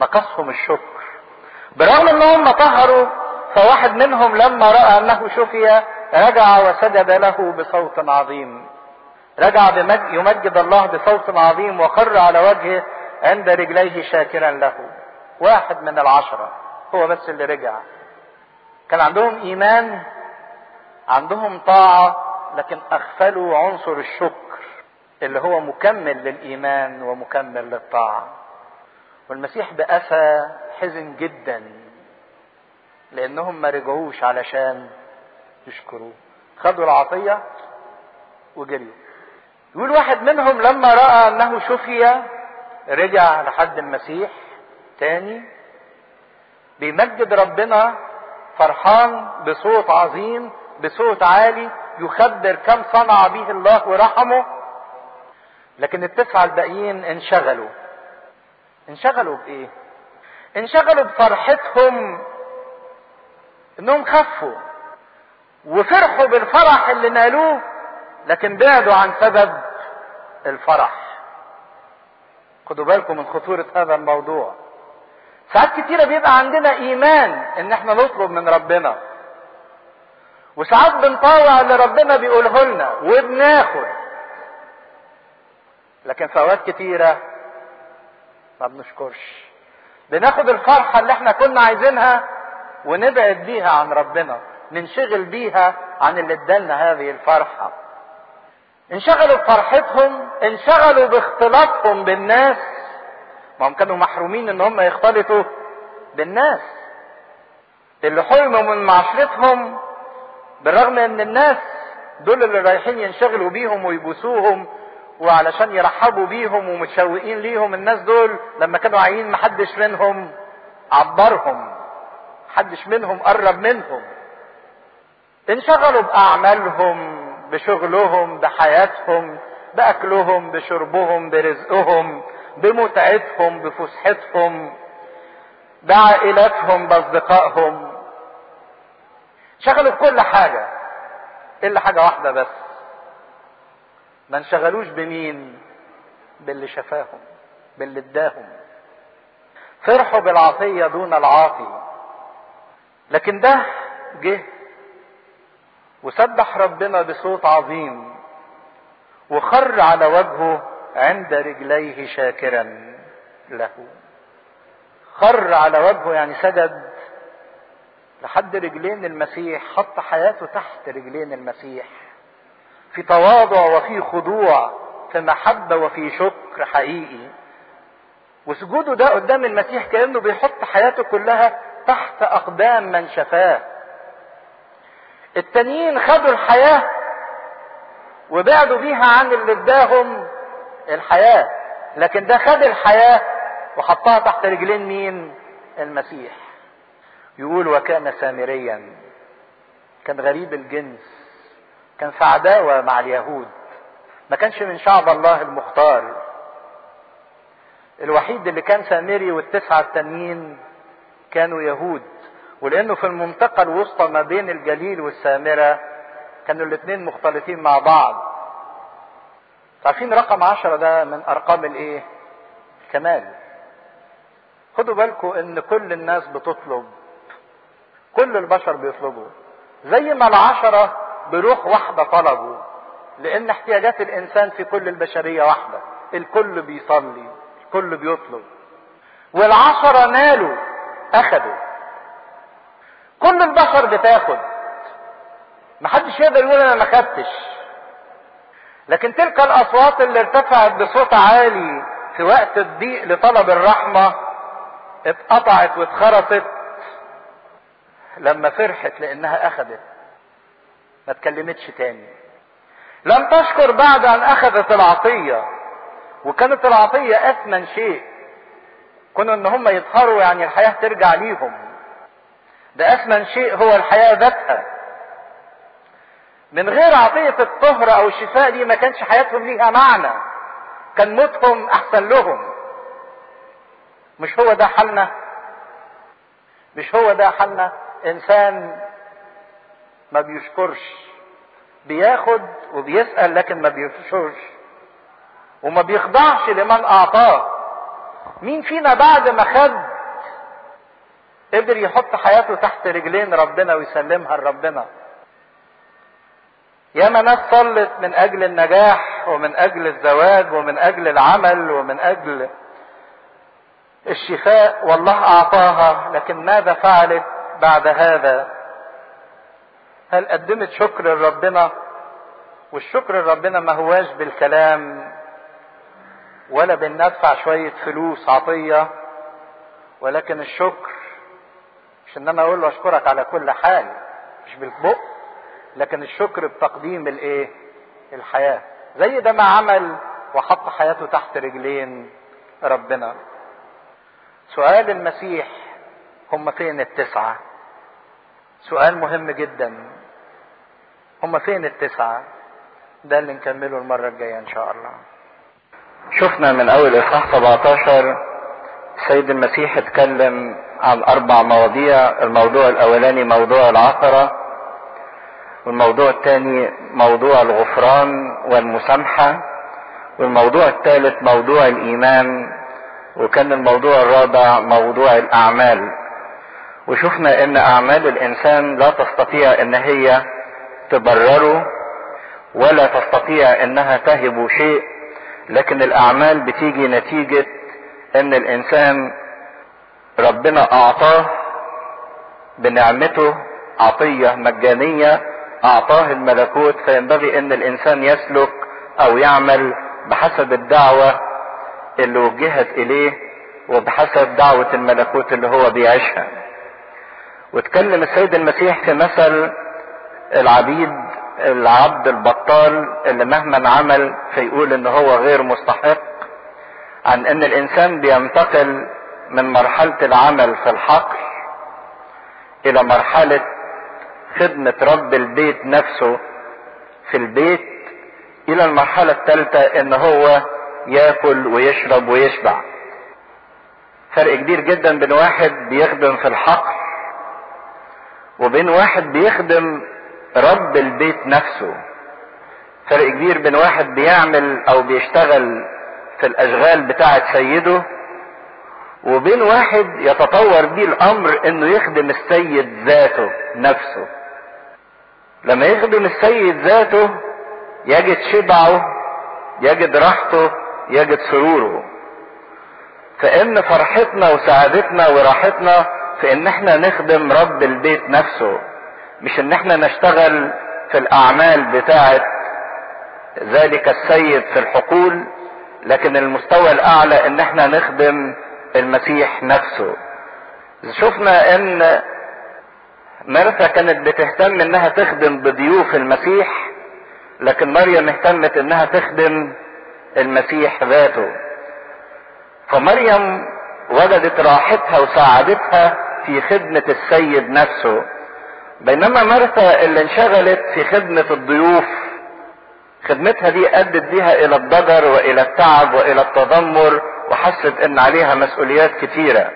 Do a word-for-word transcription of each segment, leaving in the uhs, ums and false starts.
نقصهم الشكر. برغم انهم مطهروا فواحد منهم لما رأى انه شفي رجع وسجد له بصوت عظيم. رجع يمجد الله بصوت عظيم وخر على وجهه عند رجليه شاكرا له. واحد من العشرة هو بس اللي رجع. كان عندهم ايمان، عندهم طاعة، لكن اغفلوا عنصر الشكر اللي هو مكمل للايمان ومكمل للطاعة. والمسيح بأسى حزن جدا لانهم ما رجعوش علشان يشكروه، خدوا العطية وجريوا. يقول واحد منهم لما رأى انه شفي رجع لحد المسيح تاني بيمجد ربنا فرحان بصوت عظيم بصوت عالي يخبر كم صنع به الله ورحمه. لكن التسعة الباقيين انشغلوا. انشغلوا بايه؟ انشغلوا بفرحتهم انهم خفوا وفرحوا بالفرح اللي نالوه، لكن بعدوا عن سبب الفرح. خدوا بالكم من خطورة هذا الموضوع. ساعات كتيرة بيبقى عندنا ايمان ان احنا نطلب من ربنا، وساعات بنطاوع اللي ربنا بيقوله لنا وبناخد، لكن في اوقات كتيرة ما بنشكرش. بناخد الفرحة اللي احنا كنا عايزينها ونبعد بيها عن ربنا، ننشغل بيها عن اللي ادالنا هذه الفرحة. انشغلوا بفرحتهم، انشغلوا باختلاطهم بالناس. ما هم كانوا محرومين ان هم يختلطوا بالناس اللي حرموا من معاشرتهم، بالرغم ان الناس دول اللي رايحين ينشغلوا بيهم ويبوسوهم وعلشان يرحبوا بيهم ومتشوقين ليهم. الناس دول لما كانوا عايين محدش منهم عبرهم، محدش منهم قرب منهم. انشغلوا باعمالهم، بشغلهم، بحياتهم، باكلهم، بشربهم، برزقهم، بمتعتهم، بفسحتهم، بعائلاتهم، باصدقائهم. شغلوا بكل حاجة الا حاجة واحدة بس، ما انشغلوش بمين؟ باللي شفاهم، باللي اداهم. فرحوا بالعطية دون العاطي. لكن ده جه وسبح ربنا بصوت عظيم وخر على وجهه عند رجليه شاكرا له. خر على وجهه يعني سجد لحد رجلين المسيح، حط حياته تحت رجلين المسيح في تواضع وفي خضوع، في محبة وفي شكر حقيقي. وسجوده ده قدام المسيح كأنه بيحط حياته كلها تحت أقدام من شفاه. التانيين خدوا الحياة وبعدوا بيها عن اللي اداهم الحياة، لكن ده خد الحياة وحطها تحت رجلين مين؟ المسيح. يقول وكان سامريا، كان غريب الجنس، كان في عداوة مع اليهود، ما كانش من شعب الله المختار. الوحيد اللي كان سامري والتسعة التانيين كانوا يهود، ولانه في المنطقة الوسطى ما بين الجليل والسامرة كانوا الاثنين مختلطين مع بعض. عارفين رقم عشرة ده من ارقام الايه؟ الكمال. خدوا بالكم ان كل الناس بتطلب، كل البشر بيطلبوا، زي ما العشرة بروح واحدة طلبوا، لان احتياجات الانسان في كل البشرية واحدة، الكل بيصلي، الكل بيطلب. والعشرة نالوا، اخدوا. كل البشر بتاخد، محدش يقدر يقول انا ما خدتش. لكن تلك الاصوات اللي ارتفعت بصوت عالي في وقت الضيق لطلب الرحمة اتقطعت واتخرطت لما فرحت لانها اخدت، ما اتكلمتش تاني، لم تشكر بعد ان اخذت العطية. وكانت العطية اثمن شيء، كانوا ان هم يطهروا يعني الحياة ترجع ليهم. ده أثمن شيء هو الحياة ذاتها. من غير عطية الطهر أو الشفاء دي ما كانش حياتهم ليها معنى، كان موتهم أحسن لهم. مش هو ده حالنا؟ مش هو ده حالنا؟ إنسان ما بيشكرش، بياخد وبيسأل لكن ما بيشكرش وما بيخضعش لمن أعطاه. مين فينا بعد ما خد قدر يحط حياته تحت رجلين ربنا ويسلمها لربنا. ياما ناس صلت من اجل النجاح ومن اجل الزواج ومن اجل العمل ومن اجل الشفاء والله اعطاها، لكن ماذا فعلت بعد هذا؟ هل قدمت شكر لربنا؟ والشكر لربنا ما هواش بالكلام ولا بندفع شوية فلوس عطية، ولكن الشكر مش ان انا اقول له اشكرك على كل حال مش بالبق، لكن الشكر بتقديم الايه الحياة، زي ده ما عمل وحط حياته تحت رجلين ربنا. سؤال المسيح هم فين التسعة؟ سؤال مهم جدا، هم فين التسعة؟ ده اللي نكمله المرة الجاية ان شاء الله. شفنا من اول اصحاح سبعتاشر السيد المسيح اتكلم عن اربع مواضيع. الموضوع الاولاني موضوع العثرة، والموضوع الثاني موضوع الغفران والمسامحة، والموضوع الثالث موضوع الايمان، وكان الموضوع الرابع موضوع الاعمال. وشفنا ان اعمال الانسان لا تستطيع ان هي تبرره ولا تستطيع انها تهب شيء، لكن الاعمال بتيجي نتيجة ان الانسان ربنا اعطاه بنعمته عطية مجانية، اعطاه الملكوت، فينبغي ان الانسان يسلك او يعمل بحسب الدعوة اللي وجهت اليه وبحسب دعوة الملكوت اللي هو بيعيشها. واتكلم السيد المسيح في مثل العبيد، العبد البطال اللي مهما عمل فيقول ان هو غير مستحق، عن ان الانسان بينتقل من مرحلة العمل في الحقل الى مرحلة خدمة رب البيت نفسه في البيت، الى المرحلة الثالثة ان هو ياكل ويشرب ويشبع. فرق كبير جدا بين واحد بيخدم في الحقل وبين واحد بيخدم رب البيت نفسه. فرق كبير بين واحد بيعمل او بيشتغل في الاشغال بتاعة سيده، وبين واحد يتطور بيه الامر انه يخدم السيد ذاته نفسه. لما يخدم السيد ذاته يجد شبعه، يجد راحته، يجد سروره. فان فرحتنا وسعادتنا وراحتنا في ان احنا نخدم رب البيت نفسه، مش ان احنا نشتغل في الاعمال بتاعة ذلك السيد في الحقول، لكن المستوى الاعلى ان احنا نخدم المسيح نفسه. شفنا ان مرثا كانت بتهتم انها تخدم بضيوف المسيح، لكن مريم اهتمت انها تخدم المسيح ذاته. فمريم وجدت راحتها وسعادتها في خدمة السيد نفسه، بينما مرثا اللي انشغلت في خدمة الضيوف خدمتها دي ادت بيها الى الضجر والى التعب والى التذمر، وحست ان عليها مسؤوليات كتيرة،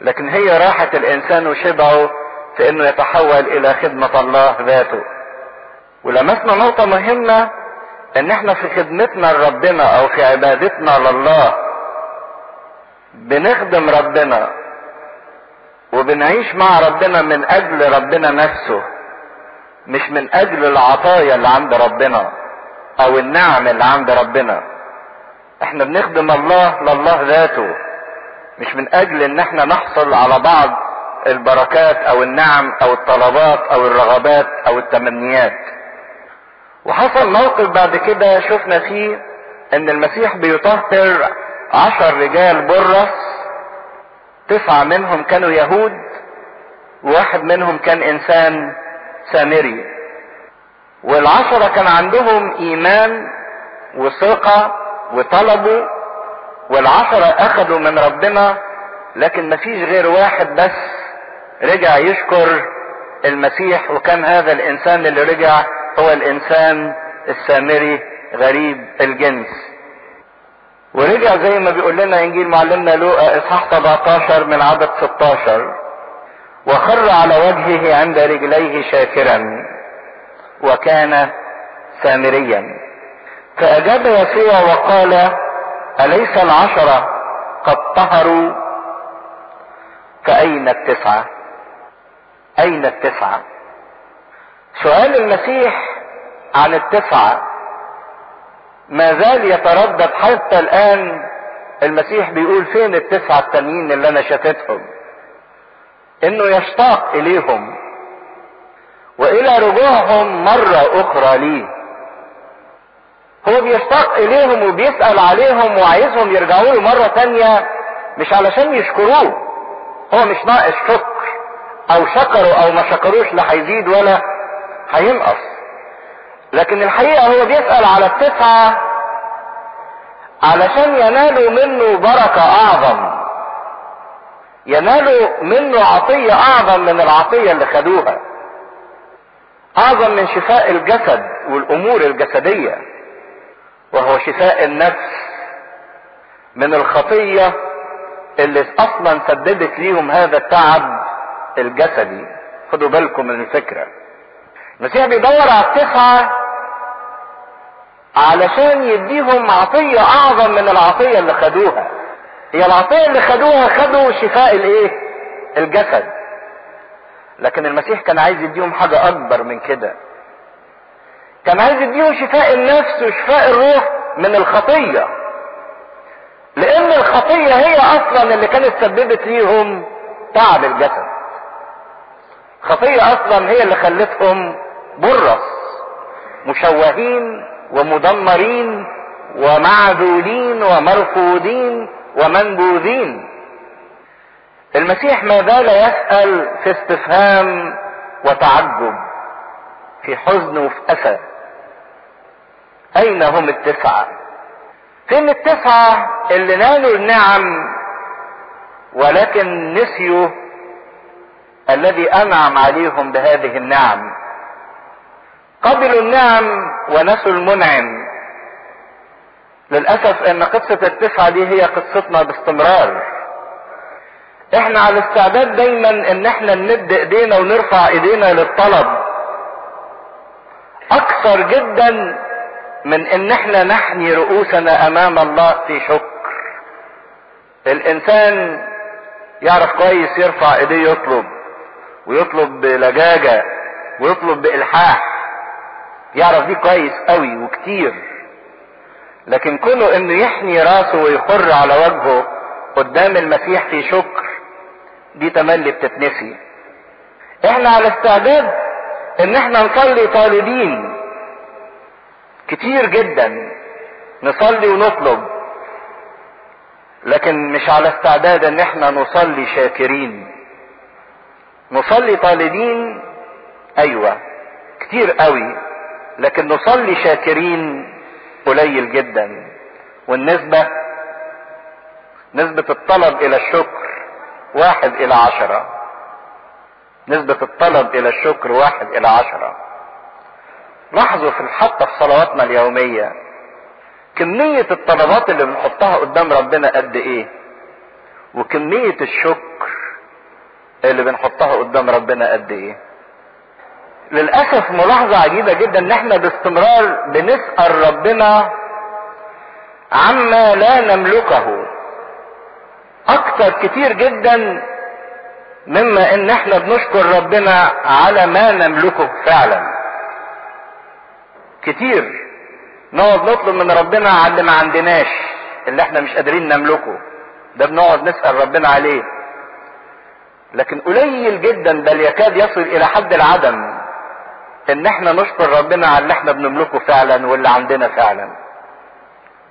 لكن هي راحة الانسان وشبعه في انه يتحول الى خدمة الله ذاته. ولمسنا نقطة مهمة، ان احنا في خدمتنا لربنا او في عبادتنا لله بنخدم ربنا وبنعيش مع ربنا من اجل ربنا نفسه، مش من اجل العطايا اللي عند ربنا او النعم اللي عند ربنا. احنا بنخدم الله لله ذاته، مش من اجل ان احنا نحصل على بعض البركات او النعم او الطلبات او الرغبات او التمنيات. وحصل موقف بعد كده شفنا فيه ان المسيح بيطهر عشر رجال برص، تسعة منهم كانوا يهود وواحد منهم كان انسان سامري، والعشرة كان عندهم ايمان وثقة وطلبوا، والعشرة اخذوا من ربنا، لكن مفيش غير واحد بس رجع يشكر المسيح، وكان هذا الانسان اللي رجع هو الانسان السامري غريب الجنس. ورجع زي ما بيقول لنا انجيل معلمنا لوقا اصحاح سبعتاشر من عدد ستاشر، وخر على وجهه عند رجليه شاكرا وكان سامريا. فاجاب يسوع وقال اليس العشرة قد طهروا؟ أين التسعة؟ أين التسعة؟ سؤال المسيح عن التسعة ما زال يتردد حتى الآن. المسيح بيقول فين التسعة التانيين اللي أنا شتتهم؟ إنه يشتاق إليهم وإلى رجوعهم مرة أخرى ليه. هو بيشتاق إليهم وبيسأل عليهم وعايزهم يرجعوا له مرة تانية، مش علشان يشكروه، هو مش ناقص شكر، أو شكروا أو ما شكروش لا هيزيد ولا هينقص. لكن الحقيقة هو بيسأل على التسعة علشان ينالوا منه بركة أعظم، ينالوا منه عطية أعظم من العطية اللي خدوها، أعظم من شفاء الجسد والأمور الجسدية، وهو شفاء النفس من الخطية اللي أصلا سببت ليهم هذا التعب الجسدي. خدوا بالكم من الفكرة، المسيح بيدور على التسعة علشان يديهم عطية أعظم من العطية اللي خدوها. هي العطية اللي خدوها خدوا شفاء الايه؟ الجسد. لكن المسيح كان عايز يديهم حاجة أكبر من كده، كان عايز يديهم شفاء النفس وشفاء الروح من الخطية، لأن الخطية هي أصلا اللي كانت سببت ليهم تعب الجسد. الخطية أصلا هي اللي خلتهم برص مشوهين ومدمرين ومعذولين ومرفوضين ومنبوذين. المسيح ما زال يسأل في استفهام وتعجب، في حزن وفي أسى. أين هم التسعة؟ فين التسعة اللي نالوا النعم ولكن نسيوا الذي أنعم عليهم بهذه النعم؟ قبلوا النعم ونسوا المنعم. للأسف ان قصة التسعة دي هي قصتنا باستمرار. احنا على استعداد دايما ان احنا نمد ايدينا ونرفع ايدينا للطلب اكثر جدا من ان احنا نحني رؤوسنا امام الله في شكر. الانسان يعرف كويس يرفع ايديه يطلب، ويطلب بلجاجة، ويطلب بإلحاح، يعرف دي كويس قوي وكتير. لكن كله انه يحني راسه ويخر على وجهه قدام المسيح في شكر، دي تملي بتتنسي. احنا على استعداد ان احنا نصلي طالبين كتير جدا، نصلي ونطلب، لكن مش على استعداد ان احنا نصلي شاكرين. نصلي طالبين ايوه كتير قوي، لكن نصلي شاكرين قليل جدا. والنسبة نسبة الطلب الى الشكر واحد الى عشرة، نسبة الطلب الى الشكر واحد الى عشرة. لاحظوا في حتى في صلواتنا اليومية كمية الطلبات اللي بنحطها قدام ربنا قد ايه، وكمية الشكر اللي بنحطها قدام ربنا قد ايه. للأسف ملاحظة عجيبة جدا ان احنا باستمرار بنسأل ربنا عما لا نملكه اكتر كتير جدا مما ان احنا بنشكر ربنا على ما نملكه فعلا. كتير نقعد نطلب من ربنا على اللي ما عندناش، اللي احنا مش قادرين نملكه، ده بنقعد نسأل ربنا عليه. لكن قليل جدا بل يكاد يصل الى حد العدم ان احنا نشكر ربنا على اللي احنا بنملكه فعلا واللي عندنا فعلا.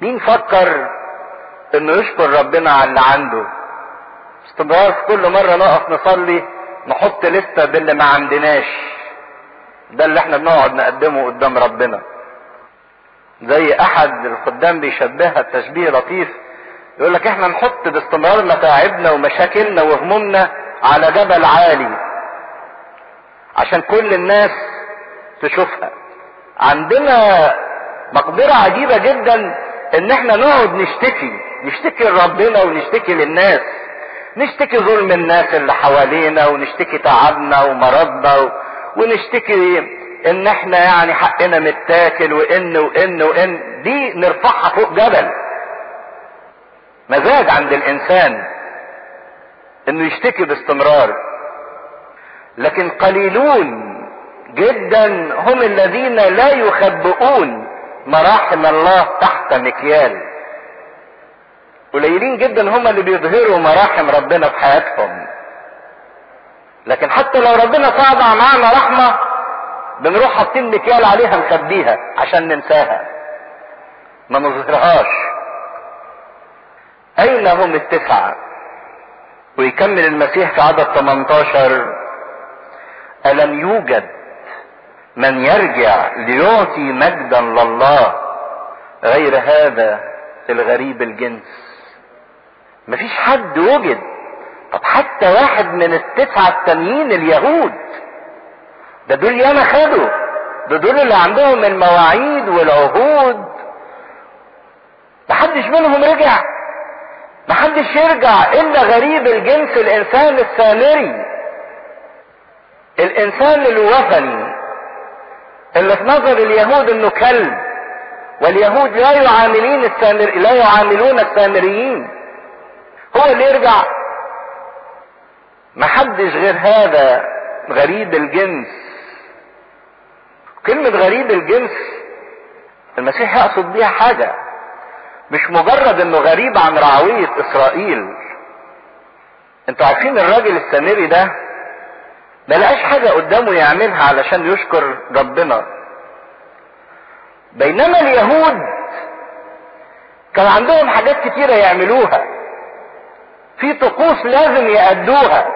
مين فكر انه يشكر ربنا على اللي عنده؟ استمرار في كل مرة نقف نصلي نحط لسته باللي ما عندناش، ده اللي احنا بنقعد نقدمه قدام ربنا. زي احد الخدام بيشبهها بتشبيه لطيف، يقولك احنا نحط باستمرار متاعبنا ومشاكلنا وهمومنا على جبل عالي عشان كل الناس تشوفها. عندنا مقدرة عجيبة جدا ان احنا نقعد نشتكي، نشتكي لربنا ونشتكي للناس، نشتكي ظلم الناس اللي حوالينا، ونشتكي تعبنا ومرضنا، ونشتكي ان احنا يعني حقنا متاكل، وان وان وان دي نرفعها فوق جبل. مزاج عند الانسان انه يشتكي باستمرار. لكن قليلون جدا هم الذين لا يخبئون مراحم الله تحت مكيال. قليلين جدا هم اللي بيظهروا مراحم ربنا في حياتهم. لكن حتى لو ربنا صعد معانا رحمة بنروح حاطين مكيال عليها نخبيها عشان ننساها ما نظهرهاش. اين هم التسعة؟ ويكمل المسيح في عدد ثمانية عشر: ألم يوجد من يرجع ليعطي مجدا لله غير هذا الغريب الجنس؟ مفيش حد وجد. طب حتى واحد من التسعة التانيين اليهود، ده دول ياما خدوا، ده دول اللي عندهم المواعيد والعهود، محدش منهم رجع. محدش يرجع الا غريب الجنس، الانسان السامري، الانسان الوثني اللي في نظر اليهود انه كلب، واليهود لا يعاملين السامر لا يعاملون السامريين. هو اللي يرجع، محدش غير هذا غريب الجنس. كلمة غريب الجنس المسيح يقصد بيها حاجة، مش مجرد انه غريب عن رعوية اسرائيل. انتوا عارفين الراجل السامري ده ملقاش حاجة قدامه يعملها علشان يشكر ربنا، بينما اليهود كان عندهم حاجات كتيرة يعملوها، في طقوس لازم يأدوها،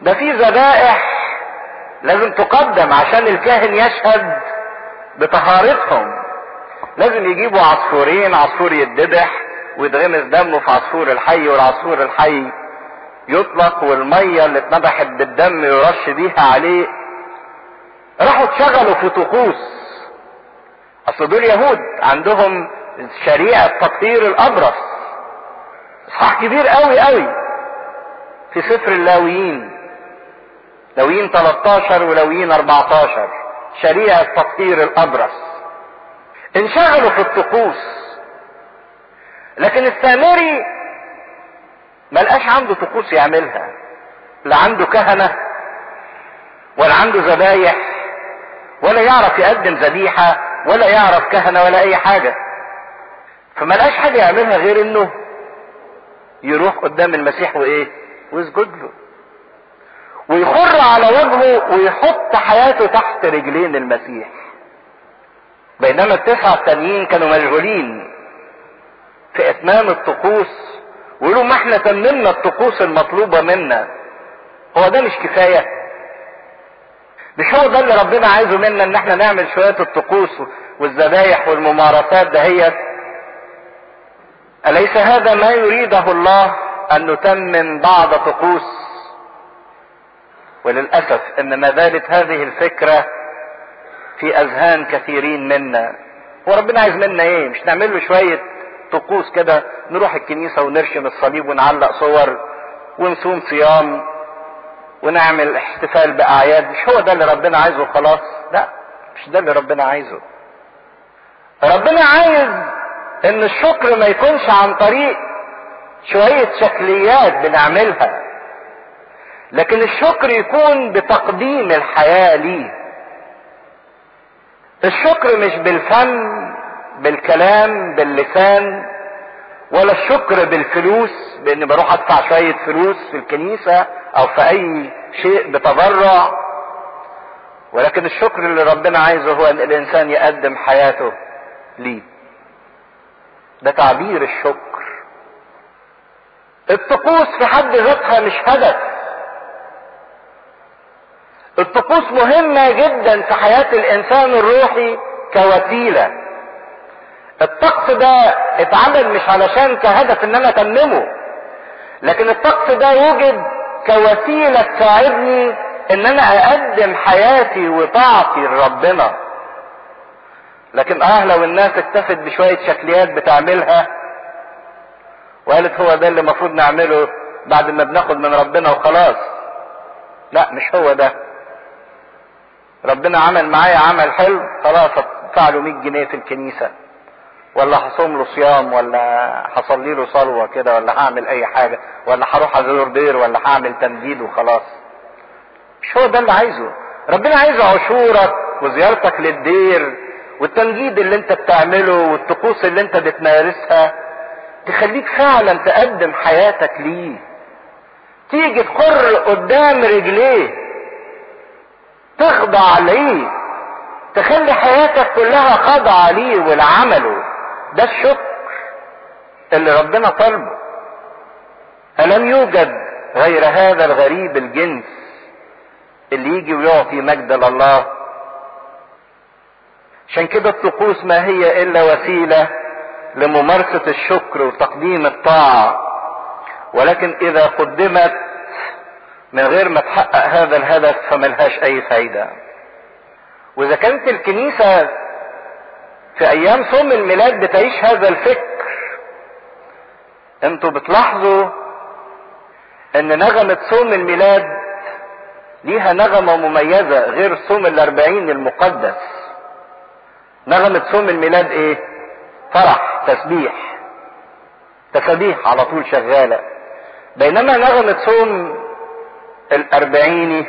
ده في ذبائح لازم تقدم عشان الكاهن يشهد بطهارتهم، لازم يجيبوا عصفورين، عصفور يتذبح ويتغمس دمه في عصفور الحي، والعصفور الحي يطلق، والميه اللي اتنضحت بالدم يرش بيها عليه. راحوا اتشغلوا في طقوس، اصل دول يهود عندهم شريعه تطهير الابرص، اصحاح كبير قوي قوي في سفر اللاويين، لاويين ثلاثة عشر ولاويين أربعة عشر، شريعه تطهير الابرص. انشغلوا في الطقوس، لكن السامري ما لقاش عنده طقوس يعملها، لا عنده كهنة ولا عنده ذبايح، ولا يعرف يقدم ذبيحة، ولا يعرف كهنة، ولا اي حاجة. فما لقاش حاجة يعملها غير انه يروح قدام المسيح وايه ويسجد له ويخر على وجهه ويحط حياته تحت رجلين المسيح، بينما التسعة التانيين كانوا مشغولين في اتمام الطقوس. ويقولوا ما احنا تممنا الطقوس المطلوبة منا. هو ده مش كفاية؟ مش هو ده اللي ربنا عايزه منا، ان احنا نعمل شوية الطقوس والذبايح والممارسات دهيت؟ أليس هذا ما يريده الله، ان نتمم بعض طقوس؟ وللأسف ان ما زالت هذه الفكرة في اذهان كثيرين منا. هو ربنا عايز منا ايه؟ مش نعمل له شويه طقوس كده، نروح الكنيسه ونرشم الصليب ونعلق صور ونصوم صيام ونعمل احتفال باعياد؟ مش هو ده اللي ربنا عايزه خلاص؟ لا، مش ده اللي ربنا عايزه. ربنا عايز ان الشكر ما يكونش عن طريق شويه شكليات بنعملها، لكن الشكر يكون بتقديم الحياه ليه. الشكر مش بالفم، بالكلام، باللسان، ولا الشكر بالفلوس، باني بروح ادفع شوية فلوس في الكنيسة او في اي شيء بتبرع، ولكن الشكر اللي ربنا عايزه هو ان الانسان يقدم حياته ليه. ده تعبير الشكر. الطقوس في حد ذاتها مش هدف. الطقوس مهمة جدا في حياة الانسان الروحي كوسيلة. الطقس ده اتعمل مش علشان كهدف ان انا اتممه، لكن الطقس ده يوجد كوسيلة تساعدني ان انا اقدم حياتي وطاعتي لربنا. لكن اه لو الناس اكتفت بشوية شكليات بتعملها وقالت هو ده اللي المفروض نعمله بعد ما بناخد من ربنا وخلاص. لا، مش هو ده. ربنا عمل معايا عمل حلو، خلاص ادفع له مية جنيه في الكنيسة، ولا هصوم له صيام ولا هصلي له صلوه كده ولا هعمل اي حاجه ولا هروح ازور دير ولا هعمل تمجيد وخلاص. مش هو ده اللي عايزه ربنا. عايز عشورك وزيارتك للدير والتمجيد اللي انت بتعمله والطقوس اللي انت بتمارسها تخليك فعلا تقدم حياتك ليه، تيجي تقر قدام رجليه، تخضع ليه، تخلي حياتك كلها خاضعه ليه ولعمله. ده الشكر اللي ربنا طلبه. ألم يوجد غير هذا الغريب الجنس اللي يجي ويعطي مجد لله؟ عشان كده الطقوس ما هي الا وسيله لممارسه الشكر وتقديم الطاعه، ولكن اذا قدمت من غير ما تحقق هذا الهدف فملهاش اي فايده. واذا كانت الكنيسه في ايام صوم الميلاد بتعيش هذا الفكر، انتوا بتلاحظوا ان نغمه صوم الميلاد ليها نغمه مميزه غير صوم الاربعين المقدس. نغمة صوم الميلاد ايه؟ فرح، تسبيح، تسبيح على طول شغالة. بينما نغمة صوم الاربعيني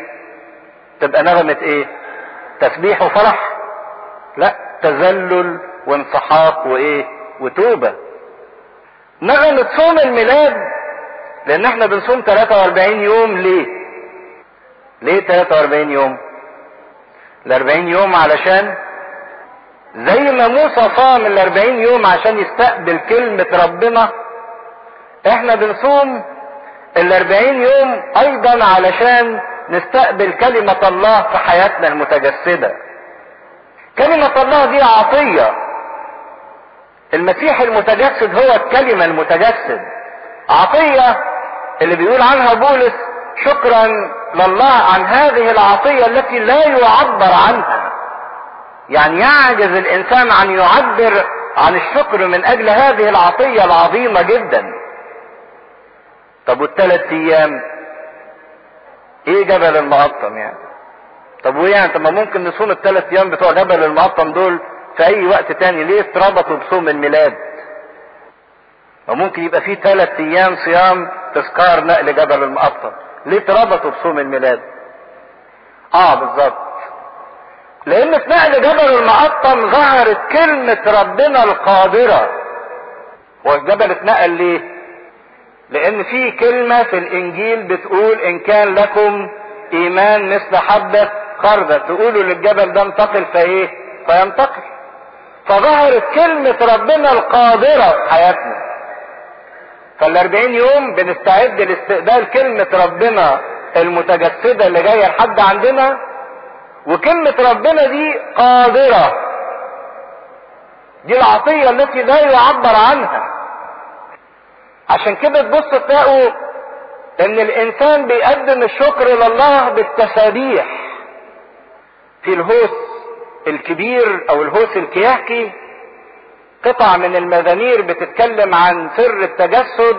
تبقى نغمة ايه؟ تسبيح وفرح؟ لا، تذلل وانسحاق وايه؟ وتوبة. نغمة صوم الميلاد لان احنا بنصوم ثلاثة واربعين يوم. ليه؟ ليه ثلاثة واربعين يوم؟ الاربعين يوم علشان زي ما موسى صام الاربعين يوم عشان يستقبل كلمة ربنا، احنا بنصوم الاربعين يوم ايضا علشان نستقبل كلمة الله في حياتنا المتجسدة. كلمة الله دي عطية. المسيح المتجسد هو الكلمة المتجسد، عطية اللي بيقول عنها بولس شكرا لله عن هذه العطية التي لا يعبر عنها. يعني يعجز الانسان عن يعبر عن الشكر من اجل هذه العطية العظيمة جدا. طب والثلاث ايام ايه؟ جبل المقطم يعني. طب وايه يعني؟ طب ما ممكن نصوم الثلاث ايام بتوع جبل المقطم دول في اي وقت تاني. ليه اتربطوا بصوم الميلاد؟ ما ممكن يبقى فيه ثلاث ايام صيام تذكار نقل جبل المقطم. ليه اتربطوا بصوم الميلاد؟ اه بالظبط، لان في نقل جبل المقطم ظهرت كلمة ربنا القادرة. والجبل اتنقل ليه؟ لان في كلمة في الانجيل بتقول ان كان لكم ايمان مثل حبة خردل تقولوا للجبل ده انتقل فايه؟ فينتقل. فظهرت كلمة ربنا القادرة في حياتنا. فالاربعين يوم بنستعد لاستقبال كلمة ربنا المتجسدة اللي جاية لحد عندنا، وكلمة ربنا دي قادرة. دي العطية التي لا يعبر عنها. عشان كده تبص تلاقوا ان الانسان بيقدم الشكر لله بالتسابيح. في الهوس الكبير او الهوس الكياكي قطع من المزامير بتتكلم عن سر التجسد،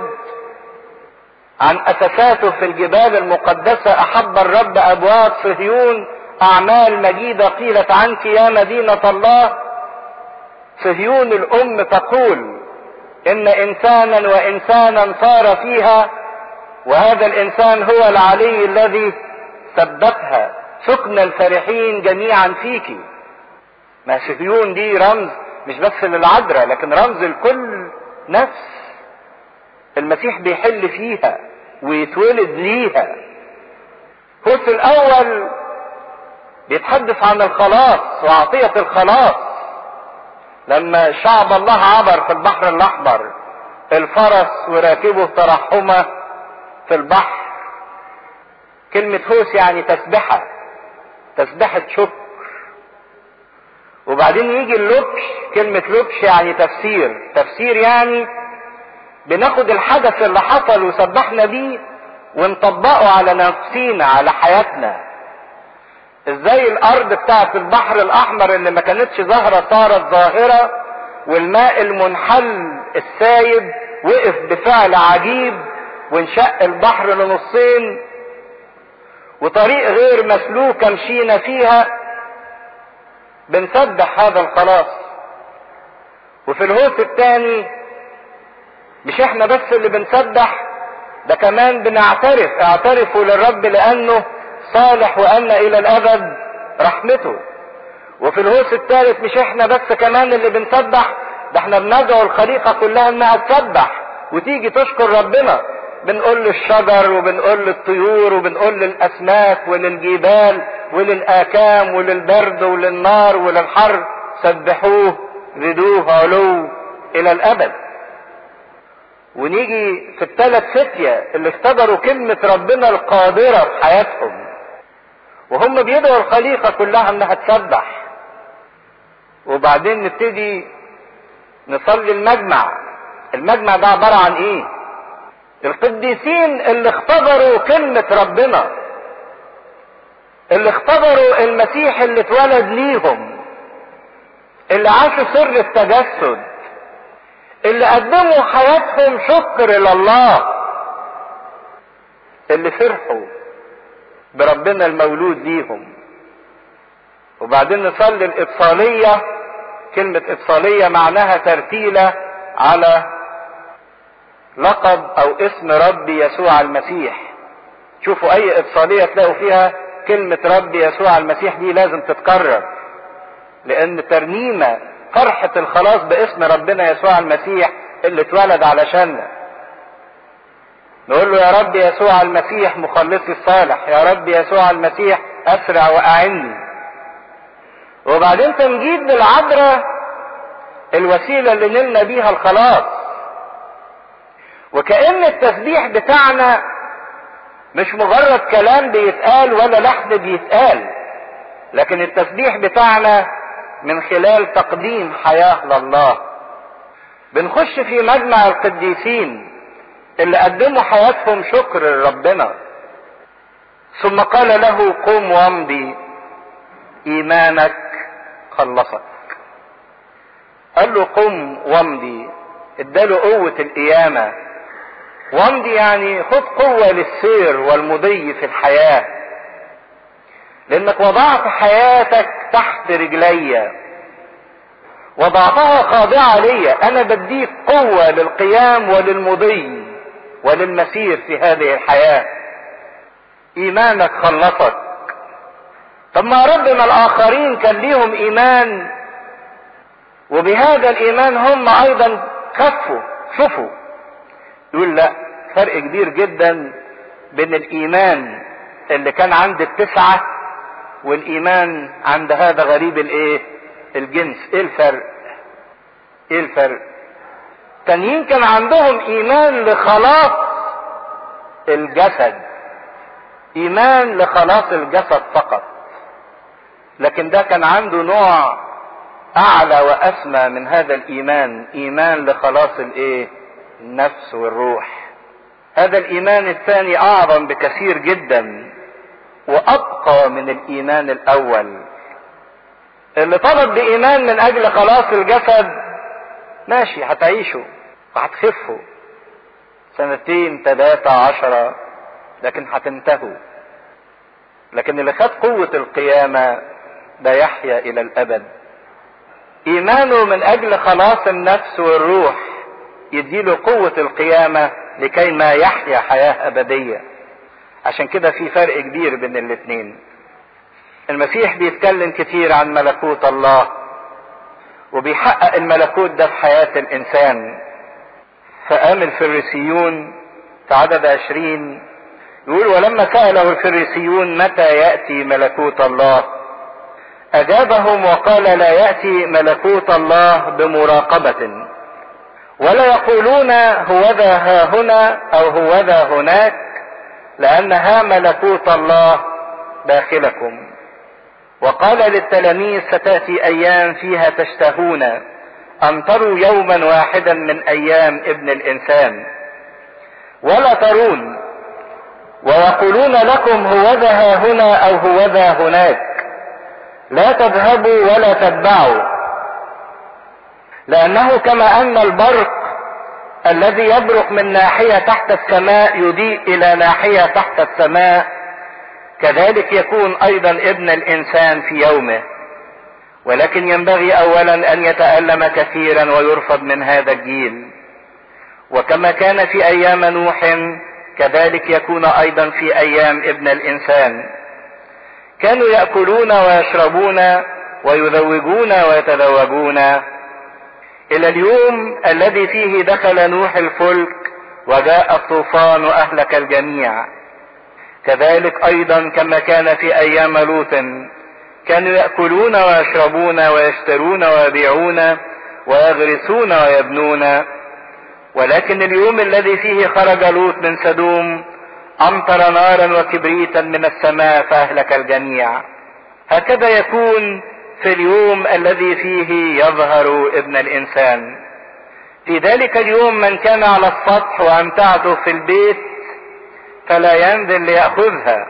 عن اساساته في الجبال المقدسة. احب الرب ابواب صهيون اعمال مجيدة قيلت عنك يا مدينة الله. صهيون الام تقول ان انسانا وانسانا صار فيها، وهذا الانسان هو العلي الذي ثبتها. سكن الفرحين جميعا فيك. ما صهيون دي رمز مش بس للعذراء، لكن رمز لكل نفس المسيح بيحل فيها ويتولد ليها. الهوس الاول بيتحدث عن الخلاص وعطية الخلاص. لما شعب الله عبر في البحر الأحمر الفرس وراكبه ترحمه في البحر. كلمة هوس يعني تسبحة، تسبحة شكر. وبعدين يجي اللبش. كلمة لبش يعني تفسير. تفسير يعني بناخد الحدث اللي حصل وسبحنا بيه ونطبقه على نفسينا، على حياتنا. ازاي الارض بتاعت البحر الاحمر اللي ما كانتش ظاهرة صارت ظاهرة، والماء المنحل السايب وقف بفعل عجيب وانشق البحر لنصين، وطريق غير مسلوكة مشينا فيها. بنسبح هذا الخلاص. وفي الهوس الثاني مش احنا بس اللي بنسبح، ده كمان بنعترف، اعترفوا للرب لانه صالح وان الى الابد رحمته. وفي الهوس الثالث مش احنا بس كمان اللي بنسبح، ده احنا بندعو الخليقة كلها انها تسبح وتيجي تشكر ربنا. بنقول للشجر وبنقول للطيور وبنقول للاسماك وللجبال وللاكام وللبرد وللنار وللحر سبحوه ردوه علو الى الابد. ونيجي في الثلاث فتية اللي اختبروا كلمة ربنا القادرة في حياتهم وهم بيدعوا الخليقة كلها انها تسبح. وبعدين نبتدي نصلي المجمع. المجمع ده عبارة عن ايه؟ القديسين اللي اختبروا كلمة ربنا، اللي اختبروا المسيح اللي اتولد ليهم، اللي عاشوا سر التجسد، اللي قدموا حياتهم شكر لله، اللي فرحوا بربنا المولود ليهم. وبعدين نصلي الإبصالية. كلمة إبصالية معناها ترتيلة على لقب او اسم ربي يسوع المسيح. شوفوا اي إبصالية تلاقوا فيها كلمة ربي يسوع المسيح دي لازم تتكرر، لان ترنيمة فرحة الخلاص باسم ربنا يسوع المسيح اللي اتولد علشاننا. نقول له يا رب يسوع المسيح مخلصي الصالح، يا رب يسوع المسيح اسرع واعني. وبعدين تمجيد للعذراء الوسيلة اللي نلنا بيها الخلاص. وكأن التسبيح بتاعنا مش مجرد كلام بيتقال ولا لحن بيتقال، لكن التسبيح بتاعنا من خلال تقديم حياة لله. بنخش في مجمع القديسين اللي قدموا حياتهم شكر لربنا. ثم قال له قم وامضي ايمانك خلصك. قال له قم وامضي، اداله قوة القيامة. وامضي يعني خد قوة للسير والمضي في الحياة، لانك وضعت حياتك تحت رجلي، وضعتها خاضعة لي. انا بديك قوة للقيام وللمضي وللمسير في هذه الحياة. ايمانك خلصك. طب ما ربنا الاخرين كان ليهم ايمان، وبهذا الايمان هم ايضا خفوا. شوفوا، يقول لا، فرق كبير جدا بين الايمان اللي كان عند التسعة والايمان عند هذا غريب الايه الجنس. ايه الفرق؟ ايه الفرق؟ التانيين كان عندهم ايمان لخلاص الجسد، ايمان لخلاص الجسد فقط، لكن ده كان عنده نوع اعلى واسمى من هذا الايمان، ايمان لخلاص الايه النفس والروح. هذا الايمان الثاني اعظم بكثير جدا وابقى من الايمان الاول. اللي طلب بايمان من اجل خلاص الجسد ماشي، هتعيشه وهتخفه سنتين ثلاثة عشرة، لكن هتنتهوا. لكن اللي خد قوة القيامة ده يحيا الى الابد. ايمانه من اجل خلاص النفس والروح يديله قوة القيامة لكي ما يحيا حياة ابدية. عشان كده في فرق كبير بين الاثنين. المسيح بيتكلم كتير عن ملكوت الله، وبيحقق الملكوت ده في حياة الانسان. فقام الفريسيون في عدد عشرين يقول ولما سأله الفريسيون متى يأتي ملكوت الله، اجابهم وقال لا يأتي ملكوت الله بمراقبة، ولا يقولون هوذا ها هنا او هوذا هناك، لانها ملكوت الله داخلكم. وقال للتلاميذ ستأتي ايام فيها تشتهون، امطروا يوما واحدا من ايام ابن الانسان ولا ترون، ويقولون لكم هوذا ها هنا او هوذا هناك، لا تذهبوا ولا تتبعوا. لانه كما ان البرق الذي يبرق من ناحية تحت السماء يضيء الى ناحية تحت السماء، كذلك يكون ايضا ابن الانسان في يومه. ولكن ينبغي أولا أن يتألم كثيرا ويرفض من هذا الجيل. وكما كان في أيام نوح كذلك يكون أيضا في أيام ابن الإنسان. كانوا يأكلون ويشربون ويزوجون ويتزوجون إلى اليوم الذي فيه دخل نوح الفلك وجاء الطوفان وأهلك الجميع. كذلك أيضا كما كان في أيام لوط كانوا يأكلون ويشربون ويشترون ويبيعون ويغرسون ويبنون، ولكن اليوم الذي فيه خرج لوط من سدوم أمطر نارا وكبريتا من السماء فأهلك الجميع. هكذا يكون في اليوم الذي فيه يظهر ابن الإنسان. في ذلك اليوم من كان على السطح وأمتعته في البيت فلا ينزل ليأخذها،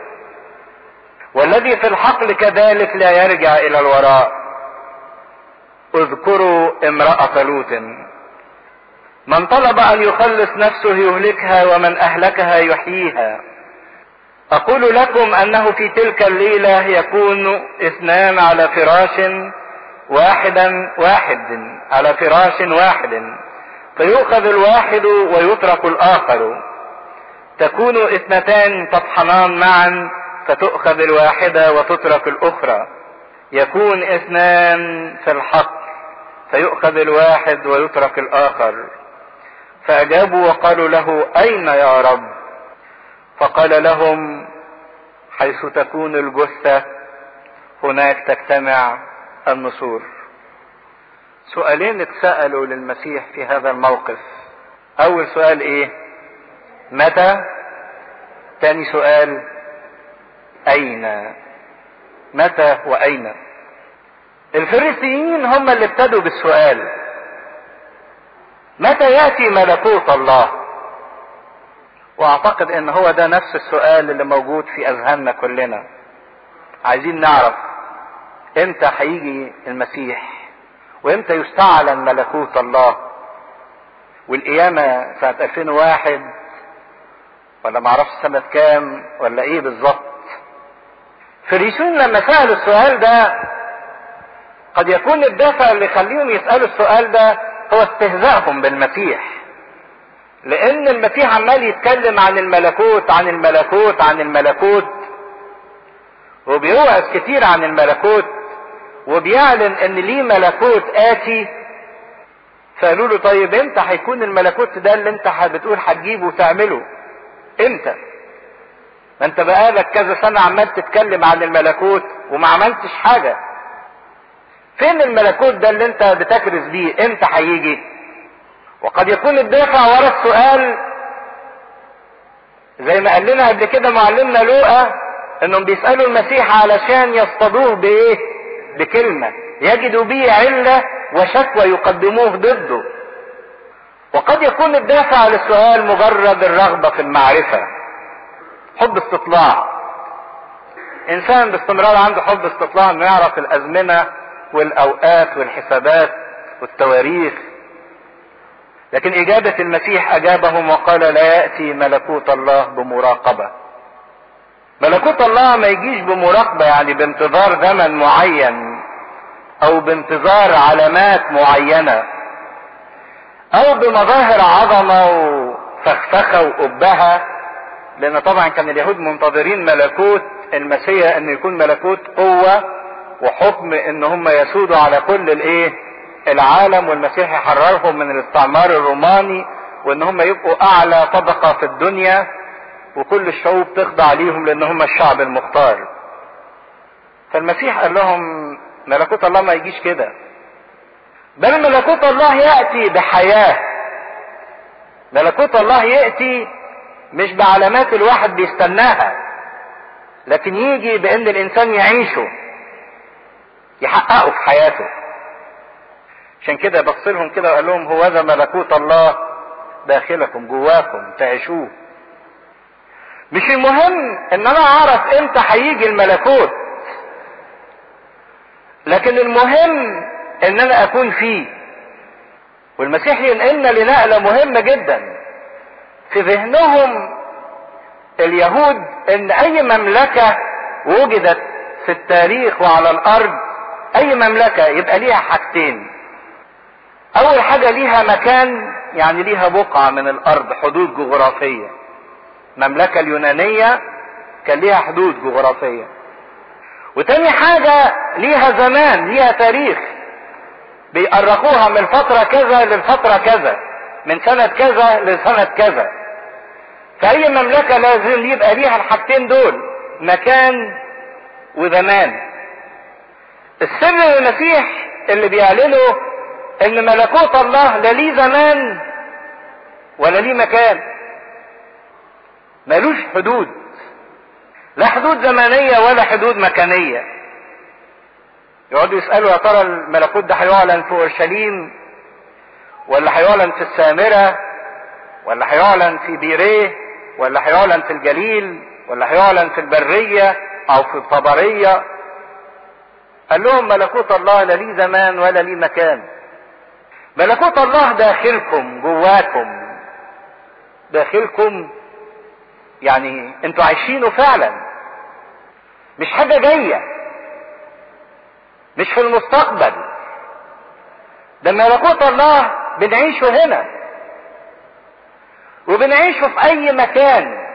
والذي في الحقل كذلك لا يرجع إلى الوراء. اذكروا امرأة لوط، من طلب أن يخلص نفسه يهلكها ومن أهلكها يحييها. أقول لكم أنه في تلك الليلة يكون اثنان على فراش واحدا واحد على فراش واحد، فيؤخذ الواحد ويترك الآخر. تكون اثنتان تطحنان معا فتؤخذ الواحدة وتترك الأخرى. يكون اثنان في الحق فيؤخذ الواحد ويترك الآخر. فأجابوا وقالوا له: أين يا رب؟ فقال لهم: حيث تكون الجثة هناك تجتمع النسور. سؤالين اتسألوا للمسيح في هذا الموقف. أول سؤال إيه؟ متى؟ تاني سؤال أين؟ متى وأين؟ الفريسيين هم اللي ابتدوا بالسؤال: متى يأتي ملكوت الله؟ وأعتقد إن هو ده نفس السؤال اللي موجود في أذهاننا كلنا. عايزين نعرف إمتى هيجي المسيح، وإمتى يستعلن ملكوت الله، والقيامة سنة ألفين وواحد ولا معرفش سنة كام ولا إيه بالظبط. فريسون لما سألوا السؤال ده قد يكون الدافع اللي خليهم يسألوا السؤال ده هو استهزاءهم بالمسيح، لأن المسيح عمال يتكلم عن الملكوت عن الملكوت عن الملكوت وبيوعظ كتير عن الملكوت وبيعلن ان ليه ملكوت آتي. فقالوا له: طيب امتى هيكون الملكوت ده اللي انت بتقول هتجيبه وتعمله؟ امتى؟ ما انت بقالك كذا سنة عمال تتكلم عن الملكوت وما عملتش حاجة. فين الملكوت ده اللي انت بتكرز بيه؟ امتى هيجي؟ وقد يكون الدافع ورا السؤال زي ما قال لنا قبل كده معلمنا لوقا انهم بيسألوا المسيح علشان يصطادوه بايه؟ بكلمة يجدوا بيه علة وشكوى يقدموه ضده. وقد يكون الدافع للسؤال مجرد الرغبة في المعرفة، حب استطلاع. انسان باستمرار عنده حب استطلاع انه يعرف الازمنة والاوقات والحسابات والتواريخ. لكن اجابة المسيح اجابهم وقال: لا يأتي ملكوت الله بمراقبة. ملكوت الله ما يجيش بمراقبة يعني بانتظار زمن معين او بانتظار علامات معينة او بمظاهر عظمة وفخفخة وقبها، لان طبعا كان اليهود منتظرين ملكوت المسيح ان يكون ملكوت قوة وحكم، ان هم يسودوا على كل الايه العالم، والمسيح يحررهم من الاستعمار الروماني، وان هم يبقوا اعلى طبقة في الدنيا وكل الشعوب تخضع ليهم لان هم الشعب المختار. فالمسيح قال لهم: ملكوت الله ما يجيش كده، بل ملكوت الله يأتي بحياة. ملكوت الله يأتي مش بعلامات الواحد بيستناها، لكن يجي بان الانسان يعيشه يحققه في حياته. عشان كده بص لهم كده وقال لهم: هو ذا ملكوت الله داخلكم جواكم تعيشوه. مش المهم ان انا اعرف امتى هيجي الملكوت، لكن المهم ان انا اكون فيه. والمسيح ينقلنا لنقلة مهمة جدا. في ذهنهم اليهود ان اي مملكة وجدت في التاريخ وعلى الارض اي مملكة يبقى ليها حاجتين. اول حاجة ليها مكان، يعني ليها بقعة من الارض، حدود جغرافية. المملكة اليونانية كان ليها حدود جغرافية. وتاني حاجة ليها زمان، ليها تاريخ، بيقرقوها من فترة كذا لفترة كذا، من سنة كذا لسنة كذا. فأي مملكة لازم يبقى ليها الحاجتين دول، مكان وزمان. السر المسيح اللي بيعلنه ان ملكوت الله لا ليه زمان ولا ليه مكان، ملوش حدود، لا حدود زمنية ولا حدود مكانية. يقعدوا يسألوا يا ترى الملكوت ده هيعلن في اورشليم ولا هيعلن في السامرة ولا هيعلن في بيريه ولا هيعلن في الجليل ولا هيعلن في البرية او في الطبرية. قال لهم ملكوت الله لا ليه زمان ولا ليه مكان. ملكوت الله داخلكم، جواكم، داخلكم، يعني انتوا عايشينه فعلا، مش حاجة جاية، مش في المستقبل. ده ملكوت الله بنعيشه هنا وبنعيشه في اي مكان،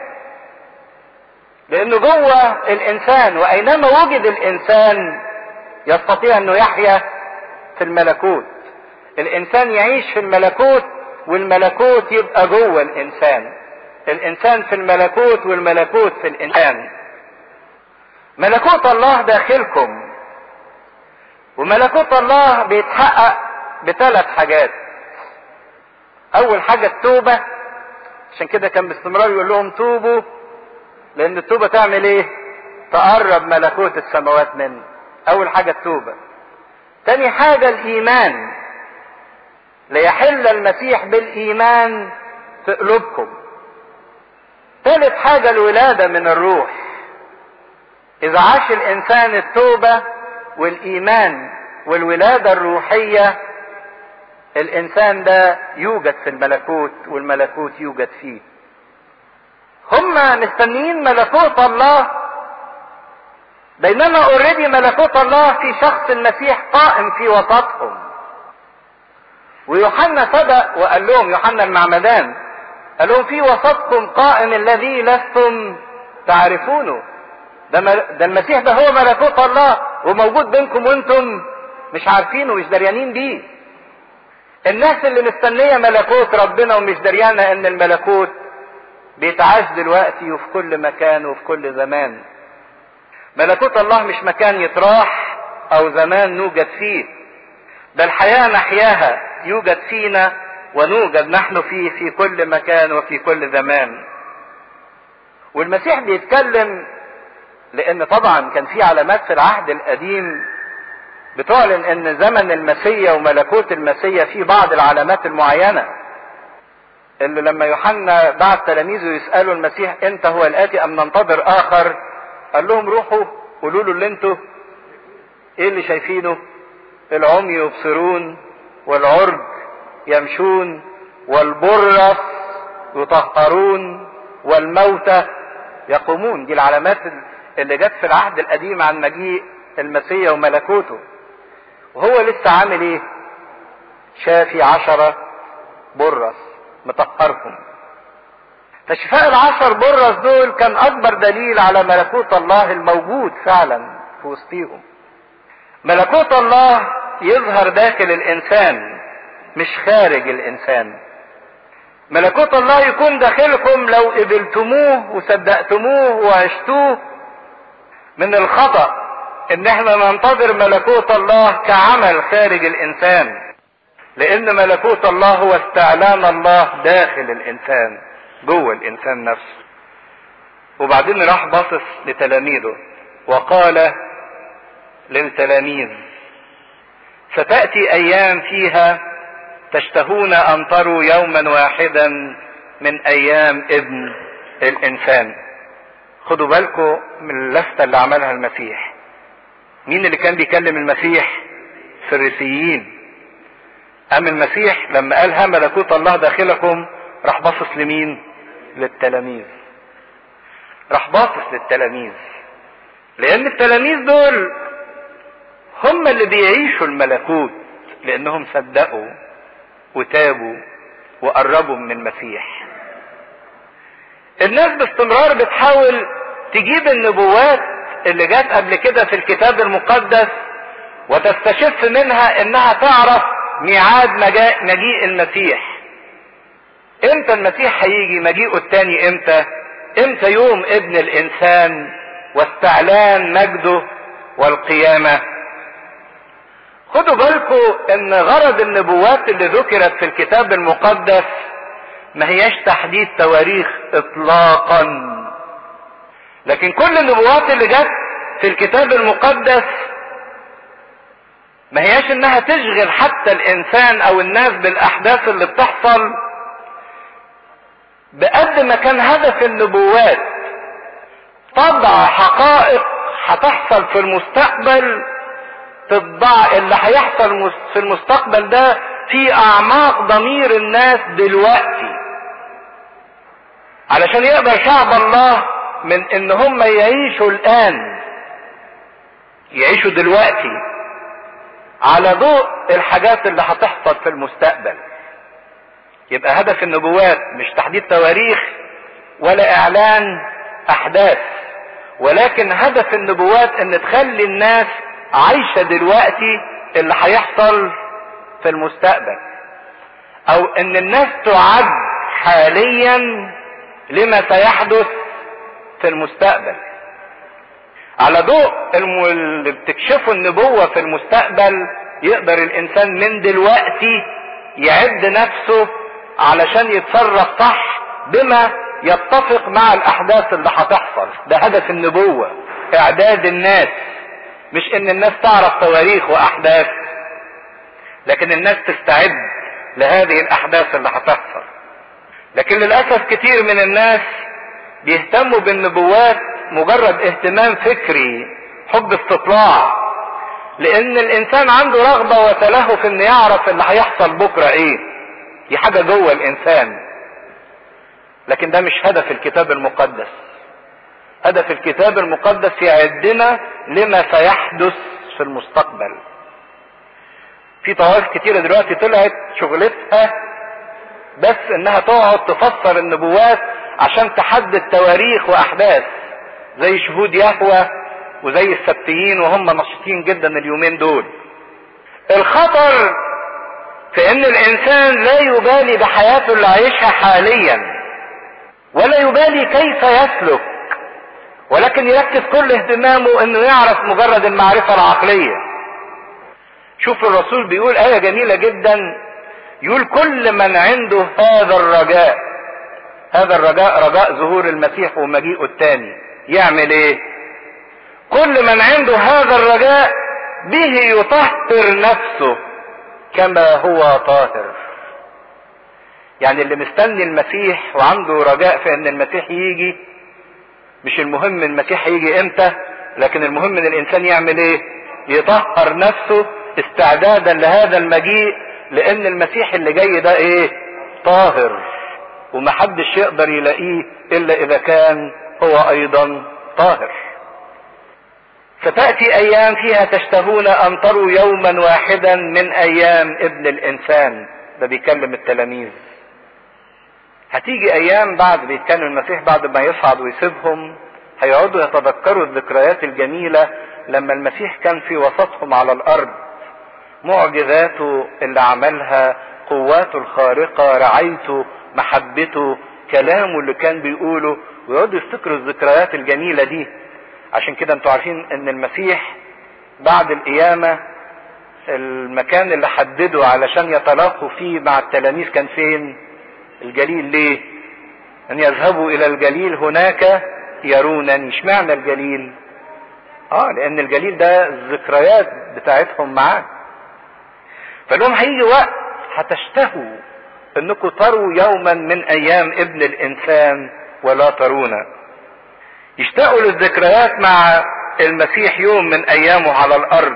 لانه جوه الانسان، واينما وجد الانسان يستطيع انه يحيا في الملكوت. الانسان يعيش في الملكوت والملكوت يبقى جوه الانسان. الانسان في الملكوت والملكوت في الانسان. ملكوت الله داخلكم. وملكوت الله بيتحقق بثلاث حاجات. اول حاجة التوبة، عشان كده كان باستمرار يقول لهم توبوا، لان التوبة تعمل ايه؟ تقرب ملكوت السماوات منه. اول حاجة التوبة. تاني حاجة الايمان، ليحل المسيح بالايمان في قلوبكم. ثالث حاجة الولادة من الروح. اذا عاش الانسان التوبة والايمان والولادة الروحية، الانسان ده يوجد في الملكوت والملكوت يوجد فيه. هما مستنيين ملكوت الله، بينما اوريدي ملكوت الله في شخص المسيح قائم في وسطهم. ويوحنا صدق وقال لهم، يوحنا المعمدان قال لهم في وسطكم قائم الذي لستم تعرفونه. ده, مل... ده المسيح ده هو ملكوت الله، وموجود بينكم وانتم مش عارفينه ومش دريانين بيه. الناس اللي مستنيه ملكوت ربنا ومش دريانه ان الملكوت بيتعاش دلوقتي وفي كل مكان وفي كل زمان. ملكوت الله مش مكان يتراح او زمان نوجد فيه، ده الحياه نحياها، يوجد فينا ونوجد نحن فيه في كل مكان وفي كل زمان. والمسيح بيتكلم، لان طبعا كان في علامات في العهد القديم بتعلن ان زمن المسيا وملكوت المسيا في بعض العلامات المعينة، اللي لما يوحنا بعت تلاميذه يسألوا المسيح انت هو الاتي ام ننتظر اخر، قال لهم روحوا قولوا له اللي انتوا ايه اللي شايفينه، العمي يبصرون والعرج يمشون والبرص يطهرون والموتى يقومون. دي العلامات اللي جت في العهد القديم عن مجيء المسيح وملكوته. وهو لسه عامل ايه؟ شافي عشرة برص مطهرهم. فشفاء العشر برص دول كان اكبر دليل على ملكوت الله الموجود فعلا في وسطهم. ملكوت الله يظهر داخل الانسان مش خارج الانسان. ملكوت الله يكون داخلكم لو قبلتموه وصدقتموه وعشتوه. من الخطأ ان احنا ننتظر ملكوت الله كعمل خارج الانسان، لان ملكوت الله هو استعلان الله داخل الانسان، جوه الانسان نفسه. وبعدين راح باصص لتلاميذه وقال للتلاميذ ستأتي ايام فيها تشتهون ان تروا يوما واحدا من ايام ابن الانسان. خدوا بالكم من اللفتة اللي عملها المسيح. مين اللي كان بيكلم المسيح؟ فريسيين. اما المسيح لما قالها ملكوت الله داخلكم، راح باصص لمين؟ للتلاميذ. راح باصص للتلاميذ، لان التلاميذ دول هم اللي بيعيشوا الملكوت لأنهم صدقوا وتابوا وقربوا من المسيح. الناس باستمرار بتحاول تجيب النبوات اللي جات قبل كده في الكتاب المقدس وتستشف منها انها تعرف ميعاد مجيء المسيح. امتى المسيح هيجي؟ مجيئه التاني امتى؟ امتى يوم ابن الانسان واستعلان مجده والقيامة؟ خدوا بالكوا ان غرض النبوات اللي ذكرت في الكتاب المقدس ما هيش تحديد تواريخ اطلاقا، لكن كل النبوات اللي جت في الكتاب المقدس ما هيش انها تشغل حتى الانسان او الناس بالاحداث اللي بتحصل، بقد ما كان هدف النبوات تضع حقائق هتحصل في المستقبل، تضع اللي هيحصل في المستقبل ده في اعماق ضمير الناس دلوقتي، علشان يقبل شعب الله من ان هم يعيشوا الان، يعيشوا دلوقتي على ضوء الحاجات اللي هتحصل في المستقبل. يبقى هدف النبوات مش تحديد تواريخ ولا اعلان احداث، ولكن هدف النبوات ان تخلي الناس عايشة دلوقتي اللي هيحصل في المستقبل، او ان الناس تعد حاليا لما سيحدث في المستقبل. على ضوء اللي بتكشفوا النبوة في المستقبل يقدر الانسان من دلوقتي يعد نفسه علشان يتصرف صح بما يتفق مع الاحداث اللي هتحصل. ده هدف النبوة، اعداد الناس، مش ان الناس تعرف تواريخ واحداث، لكن الناس تستعد لهذه الاحداث اللي هتحصل. لكن للاسف كتير من الناس بيهتموا بالنبوات مجرد اهتمام فكري، حب استطلاع، لان الانسان عنده رغبة وتلهف ان يعرف اللي هيحصل بكرة ايه، دي حاجة جوه الانسان. لكن ده مش هدف الكتاب المقدس. هدف الكتاب المقدس يعدنا لما سيحدث في المستقبل. في طوائف كتيرة دلوقتي طلعت شغلتها بس انها تقعد تفسر النبوات عشان تحدد تواريخ واحداث، زي شهود يهوه وزي السبتيين، وهم نشطين جدا اليومين دول. الخطر في ان الانسان لا يبالي بحياته اللي عايشها حاليا، ولا يبالي كيف يسلك، ولكن يركز كل اهتمامه انه يعرف مجرد المعرفة العقلية. شوف الرسول بيقول آية جميلة جدا، يقول كل من عنده هذا الرجاء، هذا الرجاء رجاء ظهور المسيح ومجيئه التاني، يعمل ايه؟ كل من عنده هذا الرجاء به يطهر نفسه كما هو طاهر. يعني اللي مستني المسيح وعنده رجاء في ان المسيح يجي، مش المهم المسيح يجي امتى، لكن المهم ان الانسان يعمل ايه؟ يطهر نفسه استعدادا لهذا المجيء، لان المسيح اللي جاي ده ايه؟ طاهر، ومحدش يقدر يلاقيه الا اذا كان هو ايضا طاهر. فتأتي ايام فيها تشتهون ان تروا يوما واحدا من ايام ابن الانسان. ده بيكلم التلاميذ. هتيجي ايام بعد بيتكلم المسيح بعد ما يصعد ويسيبهم، هيقعدوا يتذكروا الذكريات الجميلة لما المسيح كان في وسطهم على الارض، معجزاته اللي عملها، قواته الخارقة، رعايته، محبته، كلامه اللي كان بيقوله، ويقعدوا يفتكروا الذكريات الجميلة دي. عشان كده انتوا عارفين ان المسيح بعد القيامة المكان اللي حدده علشان يتلاقوا فيه مع التلاميذ كان فين؟ الجليل. ليه؟ ان يذهبوا الى الجليل هناك يرونني. اشمعنى الجليل؟ اه لان الجليل ده الذكريات بتاعتهم معاه. فلهم هيجي وقت هتشتهوا انكم تروا يوما من ايام ابن الانسان ولا ترونا. يشتاقوا للذكريات مع المسيح يوم من ايامه على الارض،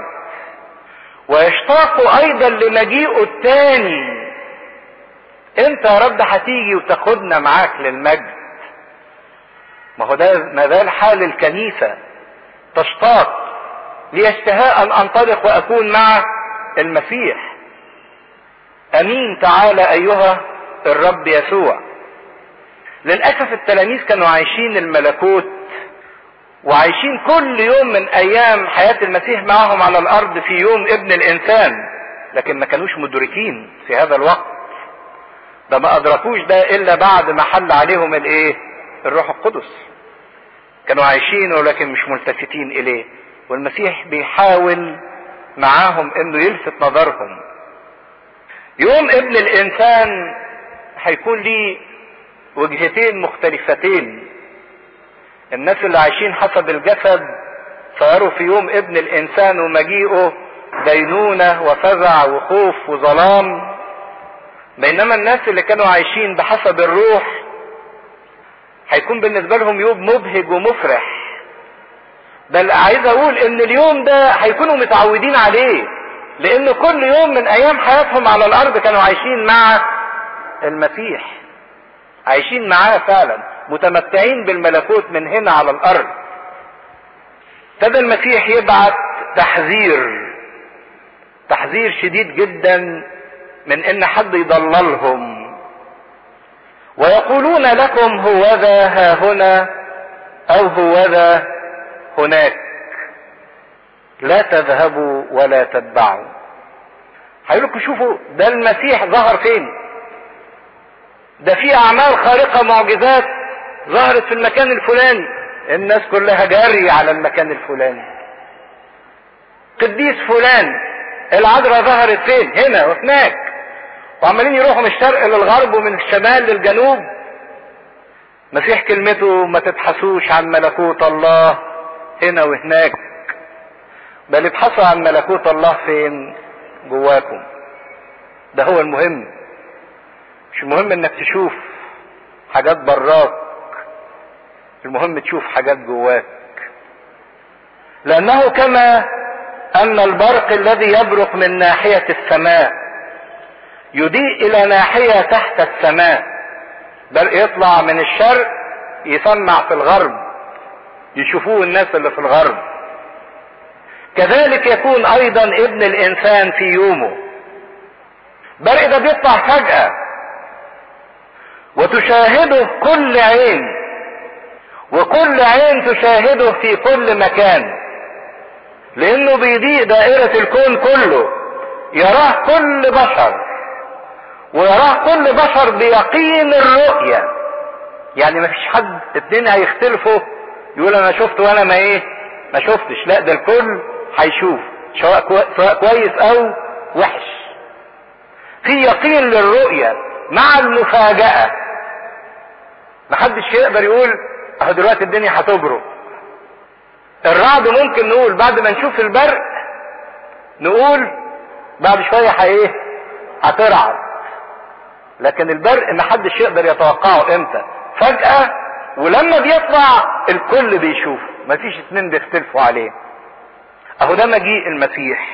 ويشتاقوا ايضا لمجيئه التاني. انت يا رب هتيجي وتاخدنا معاك للمجد. ما هو ده ما ده الحال، الكنيسة تشتاق ليشتهى أن أنطلق وأكون مع المسيح. أمين تعالى أيها الرب يسوع. للأسف التلاميذ كانوا عايشين الملكوت وعايشين كل يوم من أيام حياة المسيح معهم على الأرض في يوم ابن الإنسان، لكن ما كانوش مدركين في هذا الوقت ده، ما أدركوش ده إلا بعد ما حل عليهم الإيه؟ الروح القدس. كانوا عايشين ولكن مش ملتفتين إليه، والمسيح بيحاول معاهم إنه يلفت نظرهم. يوم ابن الإنسان هيكون ليه وجهتين مختلفتين. الناس اللي عايشين حسب الجسد صاروا في يوم ابن الإنسان ومجيئه دينونة وفزع وخوف وظلام، بينما الناس اللي كانوا عايشين بحسب الروح هيكون بالنسبة لهم يوم مبهج ومفرح. بل عايز اقول ان اليوم ده هيكونوا متعودين عليه، لان كل يوم من ايام حياتهم على الارض كانوا عايشين مع المسيح، عايشين معاه فعلا، متمتعين بالملكوت من هنا على الارض. ابتدى المسيح يبعت تحذير تحذير شديد جدا من ان حد يضللهم. ويقولون لكم هوذا ها هنا او هوذا هناك، لا تذهبوا ولا تتبعوا. هيقولكوا شوفوا ده المسيح ظهر فين، ده في اعمال خارقة معجزات ظهرت في المكان الفلاني، الناس كلها جارية على المكان الفلاني. قديس فلان العذراء ظهرت فين؟ هنا وهناك، وعمالين يروحوا من الشرق للغرب ومن الشمال للجنوب. مسيح كلمته ما تبحثوش عن ملكوت الله هنا وهناك، بل ابحثوا عن ملكوت الله فين؟ جواكم. ده هو المهم، مش المهم انك تشوف حاجات براك، المهم تشوف حاجات جواك. لانه كما ان البرق الذي يبرق من ناحية السماء يضيء الى ناحية تحت السماء، برق يطلع من الشرق يسمع في الغرب، يشوفوه الناس اللي في الغرب. كذلك يكون ايضا ابن الانسان في يومه. برق ده بيطلع فجأة وتشاهده كل عين، وكل عين تشاهده في كل مكان، لانه بيضيء دائرة الكون كله، يراه كل بشر، ويراه كل بشر بيقين الرؤية. يعني مفيش حد اتنين هيختلفوا يقول انا شفت وانا ما ايه ما شفتش، لا ده الكل هيشوف سواء كويس او وحش. في يقين للرؤية مع المفاجأة. محدش يقدر يقول اهو دلوقتي الدنيا هتبرق. الرعد ممكن نقول بعد ما نشوف البرق، نقول بعد شوية هايه هترعد، لكن البرق محدش يقدر يتوقعه امتى، فجأة، ولما بيطلع الكل بيشوفه، مفيش اتنين بيختلفوا عليه. اهو ده مجيء المسيح.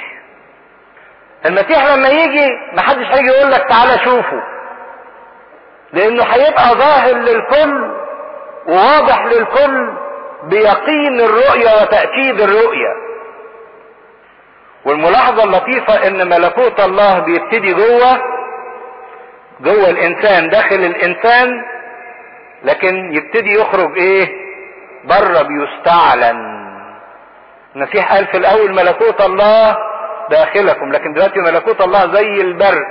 المسيح لما يجي محدش هيجي يقول لك تعالى شوفه، لانه هيبقى ظاهر للكل وواضح للكل بيقين الرؤية وتأكيد الرؤية. والملاحظة اللطيفة ان ملكوت الله بيبتدي جوه جوه الانسان، داخل الانسان، لكن يبتدي يخرج ايه بره، بيستعلن. المسيح قال في الاول ملكوت الله داخلكم، لكن دلوقتي ملكوت الله زي البرق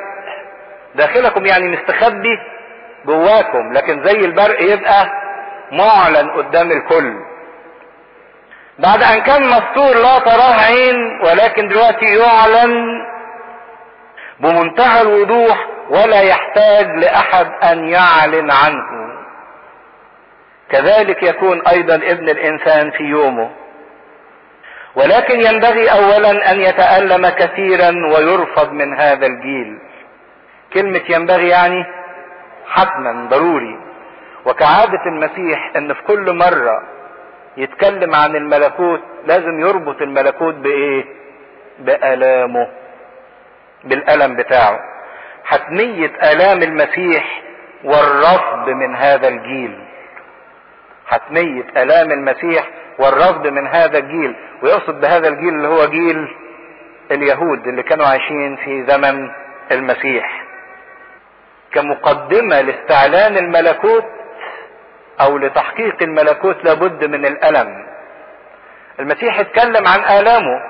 داخلكم، يعني مستخبي جواكم، لكن زي البرق يبقى معلن قدام الكل. بعد ان كان مستور لا تراه عين، ولكن دلوقتي يعلن بمنتهى الوضوح، ولا يحتاج لاحد ان يعلن عنه. كذلك يكون ايضا ابن الانسان في يومه، ولكن ينبغي اولا ان يتألم كثيرا ويرفض من هذا الجيل. كلمة ينبغي يعني حتما ضروري. وكعادة المسيح ان في كل مرة يتكلم عن الملكوت لازم يربط الملكوت بايه؟ بألامه، بالألم بتاعه، حتمية آلام المسيح والرفض من هذا الجيل. حتمية آلام المسيح والرفض من هذا الجيل، ويقصد بهذا الجيل اللي هو جيل اليهود اللي كانوا عايشين في زمن المسيح، كمقدمة لاستعلان الملكوت او لتحقيق الملكوت لابد من الالم. المسيح اتكلم عن آلامه،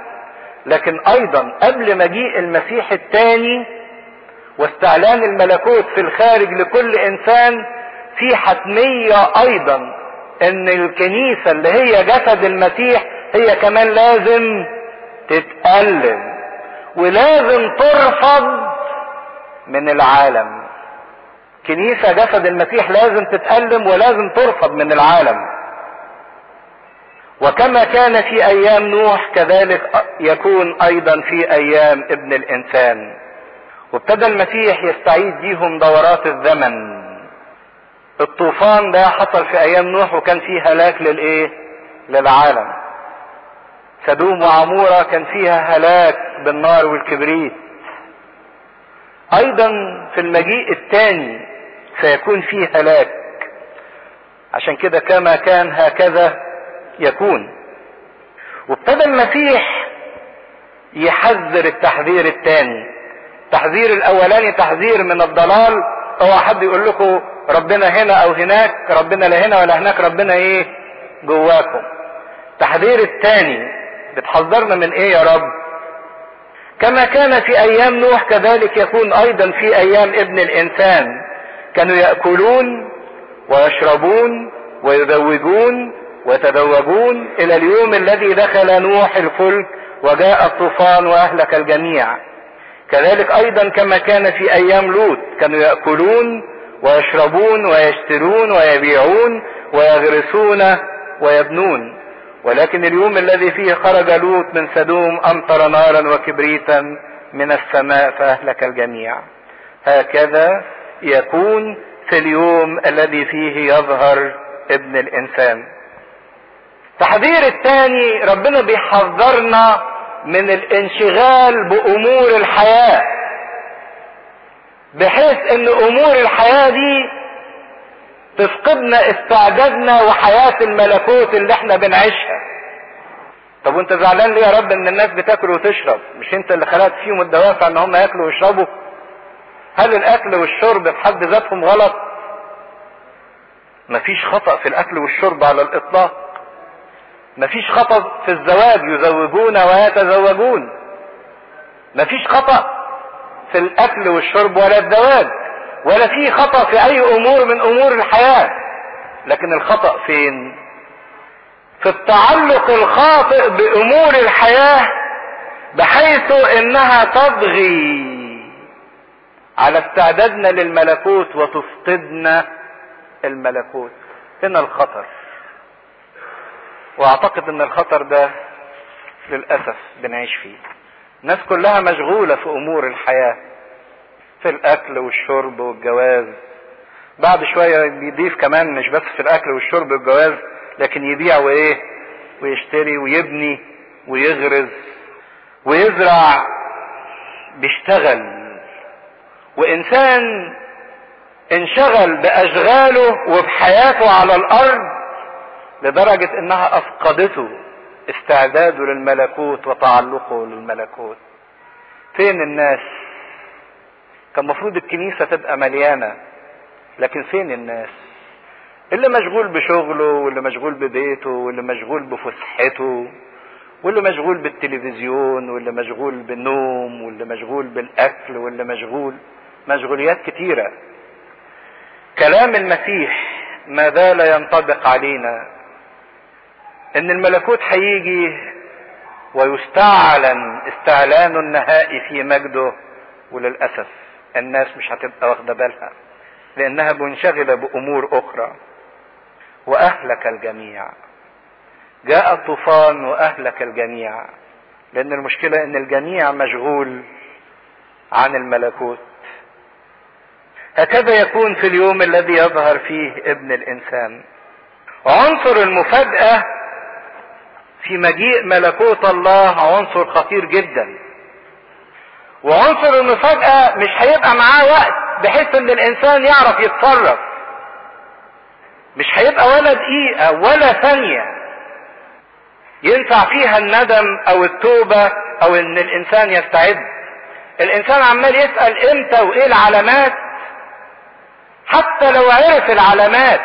لكن ايضا قبل مجيء المسيح الثاني واستعلان الملكوت في الخارج لكل انسان، في حتمية ايضا ان الكنيسة اللي هي جسد المسيح هي كمان لازم تتألم ولازم ترفض من العالم. كنيسة جسد المسيح لازم تتألم ولازم ترفض من العالم. وكما كان في ايام نوح كذلك يكون ايضا في ايام ابن الانسان. وابتدى المسيح يستعيد بيهم دورات الزمن. الطوفان ده حصل في ايام نوح وكان فيه هلاك للايه؟ للعالم. سدوم وعمورة كان فيها هلاك بالنار والكبريت. ايضا في المجيء الثاني سيكون فيه هلاك. عشان كده كما كان هكذا يكون. وابتدى المسيح يحذر التحذير الثاني. التحذير الاولاني تحذير من الضلال، اوعى حد يقول لكم ربنا هنا او هناك، ربنا لا هنا ولا هناك، ربنا ايه؟ جواكم. التحذير الثاني بتحذرنا من ايه يا رب؟ كما كان في ايام نوح كذلك يكون ايضا في ايام ابن الانسان. كانوا يأكلون ويشربون ويزوجون ويتزوجون الى اليوم الذي دخل نوح الفلك وجاء الطوفان واهلك الجميع. كذلك ايضا كما كان في ايام لوط، كانوا يأكلون ويشربون ويشترون ويبيعون ويغرسون ويبنون، ولكن اليوم الذي فيه خرج لوط من سدوم امطر نارا وكبريتا من السماء فاهلك الجميع. هكذا يكون في اليوم الذي فيه يظهر ابن الانسان. التحذير الثاني ربنا بيحذرنا من الانشغال بامور الحياة، بحيث ان امور الحياة دي تفقدنا استعدادنا وحياة الملكوت اللي احنا بنعيشها. طب وانت زعلان ليه يا رب ان الناس بتاكل وتشرب؟ مش انت اللي خلقت فيهم الدوافع ان هم ياكلوا ويشربوا؟ هل الاكل والشرب في حد ذاتهم غلط؟ مفيش خطأ في الاكل والشرب على الاطلاق. مفيش خطأ في الزواج، يزوجون ويتزوجون. مفيش خطأ في الاكل والشرب ولا الزواج، ولا في خطأ في اي امور من امور الحياة. لكن الخطأ فين؟ في التعلق الخاطئ بامور الحياة، بحيث انها تضغي على استعدادنا للملكوت وتفقدنا الملكوت. هنا الخطر. واعتقد ان الخطر ده للأسف بنعيش فيه. الناس كلها مشغولة في امور الحياة، في الاكل والشرب والجواز. بعد شوية بيضيف كمان مش بس في الاكل والشرب والجواز، لكن يبيع وايه ويشتري ويبني ويغرز ويزرع. بيشتغل، وانسان انشغل باشغاله وبحياته على الارض لدرجة انها افقدته استعداده للملكوت وتعلقه للملكوت. فين الناس؟ كان مفروض الكنيسة تبقى مليانة، لكن فين الناس؟ اللي مشغول بشغله، واللي مشغول ببيته، واللي مشغول بفسحته، واللي مشغول بالتلفزيون، واللي مشغول بالنوم، واللي مشغول بالاكل، واللي مشغول مشغوليات كتيرة. كلام المسيح ما زال ينطبق علينا، ان الملكوت هيجي ويستعلن استعلان النهائي في مجده. وللأسف الناس مش هتبقى واخده بالها لانها منشغله بامور اخرى. واهلك الجميع، جاء الطوفان واهلك الجميع، لان المشكله ان الجميع مشغول عن الملكوت. هكذا يكون في اليوم الذي يظهر فيه ابن الانسان. عنصر المفاجأة في مجيء ملكوت الله عنصر خطير جدا. وعنصر المفاجأة مش هيبقى معاه وقت بحيث ان الانسان يعرف يتصرف. مش هيبقى ولا دقيقة ولا ثانية ينفع فيها الندم او التوبة او ان الانسان يستعد. الانسان عمال يسأل امتى وايه العلامات، حتى لو عرف العلامات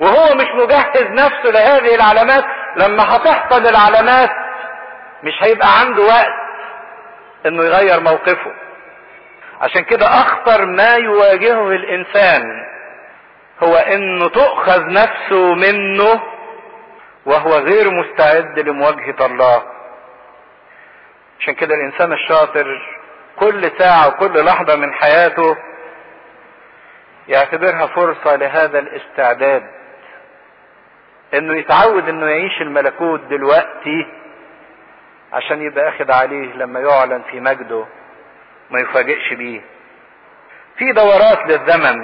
وهو مش مجهز نفسه لهذه العلامات، لما هتحصل العلامات مش هيبقى عنده وقت انه يغير موقفه. عشان كده اخطر ما يواجهه الانسان هو انه تؤخذ نفسه منه وهو غير مستعد لمواجهة الله. عشان كده الانسان الشاطر كل ساعة وكل لحظة من حياته يعتبرها فرصة لهذا الاستعداد، انه يتعود انه يعيش الملكوت دلوقتي عشان يبقى اخد عليه لما يعلن في مجده ما يفاجئش بيه. في دورات للزمن،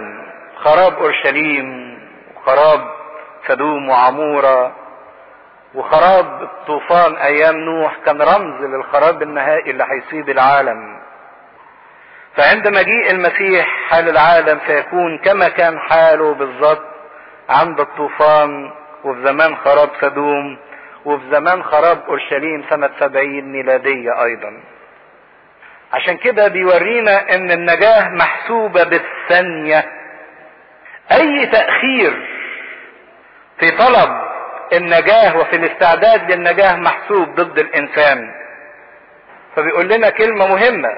خراب اورشليم وخراب سدوم وعمورة وخراب الطوفان ايام نوح كان رمز للخراب النهائي اللي هيصيب العالم. فعند مجيء المسيح حال العالم سيكون كما كان حاله بالظبط عند الطوفان وفي زمان خراب سدوم وفي زمان خراب اورشليم سنة سبعين ميلادية ايضا. عشان كده بيورينا ان النجاة محسوبة بالثانية. اي تأخير في طلب النجاة وفي الاستعداد للنجاة محسوب ضد الانسان. فبيقول لنا كلمة مهمة: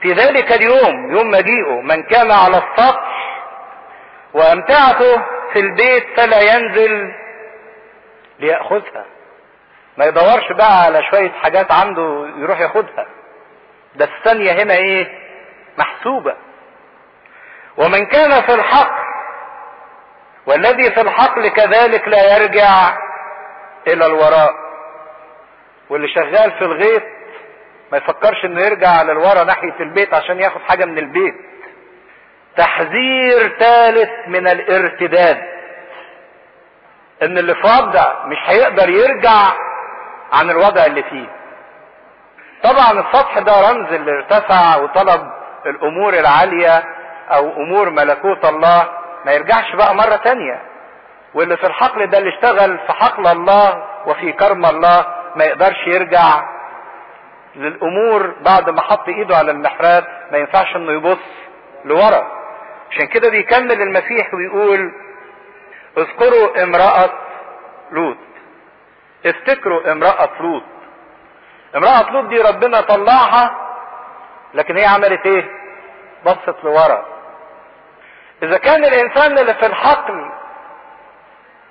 في ذلك اليوم يوم مجيئه من كان على السطح وامتعته في البيت فلا ينزل ليأخذها. ما يدورش بقى على شوية حاجات عنده يروح ياخدها، ده الثانية هنا ايه؟ محسوبة. ومن كان في الحق والذي في الحقل كذلك لا يرجع الى الوراء. واللي شغال في الغيط ما يفكرش انه يرجع على الوراء ناحية البيت عشان ياخد حاجة من البيت. تحذير ثالث من الارتداد، ان اللي في وضع مش هيقدر يرجع عن الوضع اللي فيه. طبعا السطح ده رمز اللي ارتفع وطلب الامور العالية او امور ملكوت الله، ما يرجعش بقى مرة تانية. واللي في الحقل ده اللي اشتغل في حقل الله وفي كرم الله ما يقدرش يرجع للامور بعد ما حط ايده على المحراب، ما ينفعش انه يبص لورا. عشان كده بيكمل المسيح ويقول: اذكروا امرأة لوط. افتكروا امرأة لوط. امرأة لوط دي ربنا طلعها، لكن هي عملت ايه؟ بصت لورا. اذا كان الانسان اللي في الحقل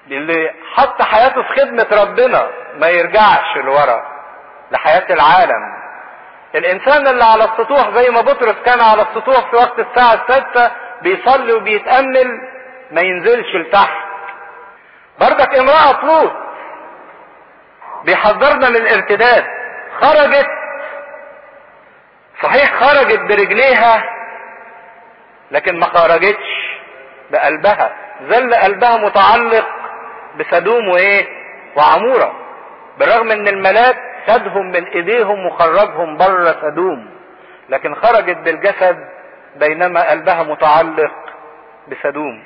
اللي حط حياته في خدمة ربنا ما يرجعش لورا لحياة العالم، الانسان اللي على السطوح زي ما بطرس كان على السطوح في وقت الساعة السادسة بيصلي وبيتأمل ما ينزلش لتحت. بردك امرأة لوط بيحذرنا من الارتداد. خرجت، صحيح خرجت برجليها، لكن ما خرجتش بقلبها. ظل قلبها متعلق بسدوم وايه وعمورة، بالرغم ان الملاك خدهم من ايديهم وخرجهم بره سدوم، لكن خرجت بالجسد بينما قلبها متعلق بسدوم.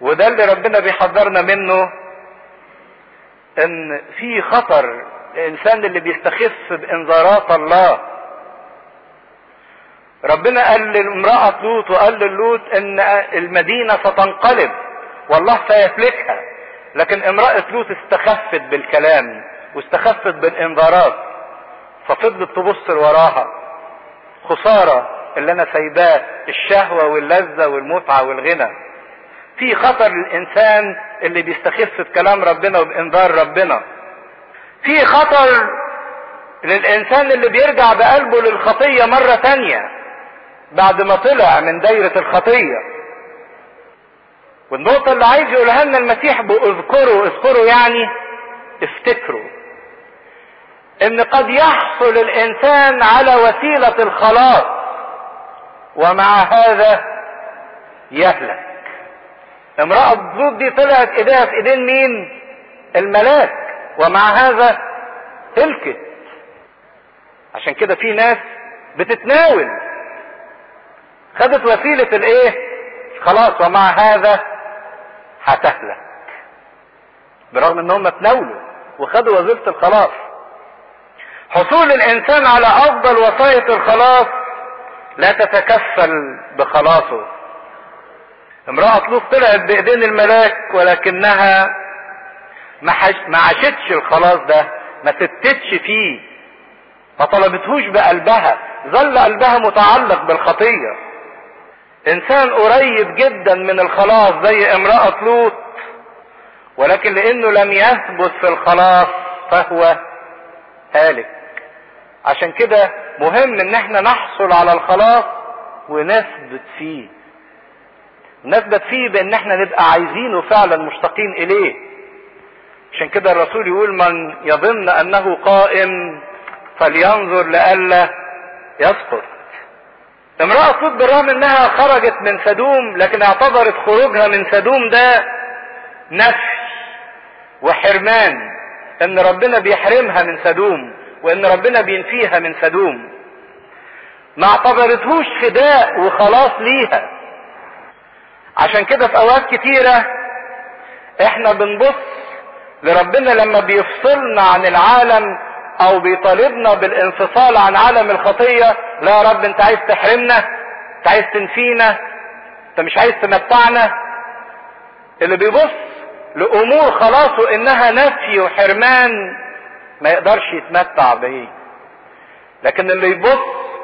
وده اللي ربنا بيحذرنا منه، ان في خطر الانسان اللي بيستخف بانذارات الله. ربنا قال لامرأة لوط وقال للوط ان المدينة ستنقلب والله سيهلكها، لكن امرأة لوط استخفت بالكلام واستخفت بالانذارات ففضلت تبص وراها. خسارة اللي انا سايباه الشهوة واللذة والمتعة والغنى. في خطر للانسان اللي بيستخف بكلام ربنا وبانذار ربنا. في خطر للانسان اللي بيرجع بقلبه للخطية مرة تانية بعد ما طلع من دايرة الخطية. والنقطة اللي عايز يقولها لنا المسيح باذكروا، اذكروا يعني افتكروا، ان قد يحصل الانسان على وسيلة الخلاص ومع هذا يهلك. امرأة لوط دي طلعت ايديها في ايدين مين؟ الملاك، ومع هذا هلكت. عشان كده في ناس بتتناول خدت وسيلة الايه خلاص ومع هذا هتهلك، برغم ان هم تناولوا وخدوا وظيفة الخلاص. حصول الانسان على افضل وصاية الخلاص لا تتكفل بخلاصه. امرأة لوط طلعت بايدين الملاك ولكنها ما عاشتش الخلاص ده، ما ستتش فيه، ما طلبتهوش بقلبها، ظل قلبها متعلق بالخطية. انسان قريب جدا من الخلاص زي امرأة لوط، ولكن لانه لم يثبت في الخلاص فهو هالك. عشان كده مهم ان احنا نحصل على الخلاص ونثبت فيه، نثبت فيه بان احنا نبقى عايزينه فعلا، مشتاقين اليه. عشان كده الرسول يقول من يظن انه قائم فلينظر لئلا يسقط. امرأة لوط بالرغم انها خرجت من سدوم، لكن اعتبرت خروجها من سدوم ده نفي وحرمان، ان ربنا بيحرمها من سدوم وان ربنا بينفيها من سدوم. ما اعتبرتهوش فداء وخلاص ليها. عشان كده في اوقات كتيرة احنا بنبص لربنا لما بيفصلنا عن العالم او بيطالبنا بالانفصال عن عالم الخطية، لا يا رب انت عايز تحرمنا، انت عايز تنفينا، انت مش عايز تمتعنا. اللي بيبص لامور خلاصه انها نفي وحرمان ما يقدرش يتمتع به. لكن اللي يبص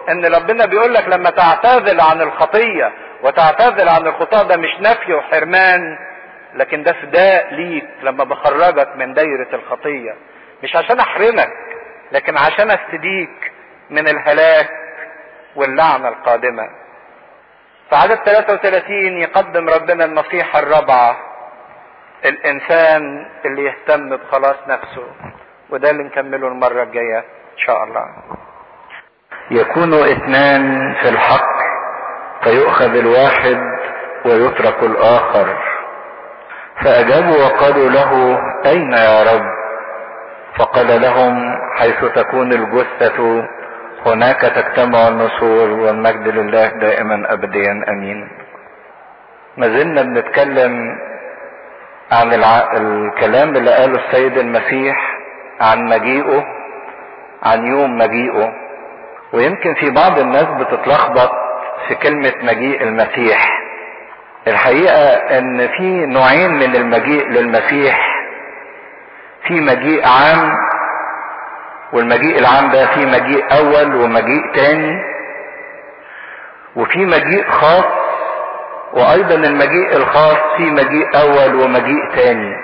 ان ربنا بيقولك لما تعتذل عن الخطية وتعتذل عن الخطاة، ده مش نفي وحرمان، لكن ده فداء ليك لما بخرجك من دايرة الخطية، مش عشان احرمك لكن عشان استديك من الهلاك واللعنة القادمة. فعدد ثلاثة وثلاثين يقدم ربنا النصيحة الرابعة، الانسان اللي يهتم بخلاص نفسه، وده اللي نكمله المرة الجاية ان شاء الله. يكون اثنان في الحق فيؤخذ الواحد ويترك الاخر. فاجابوا وقالوا له اين يا رب؟ فقال لهم حيث تكون الجثة هناك تجتمع النسور، والمجد لله دائما ابديا امين. ما زلنا بنتكلم عن الع... الكلام اللي قاله السيد المسيح عن مجيئه، عن يوم مجيئه. ويمكن في بعض الناس بتتلخبط في كلمة مجيء المسيح. الحقيقة ان في نوعين من المجيء للمسيح، في مجيء عام، والمجيء العام ده في مجيء اول ومجيء تاني، وفي مجيء خاص، وايضا المجيء الخاص في مجيء اول ومجيء تاني.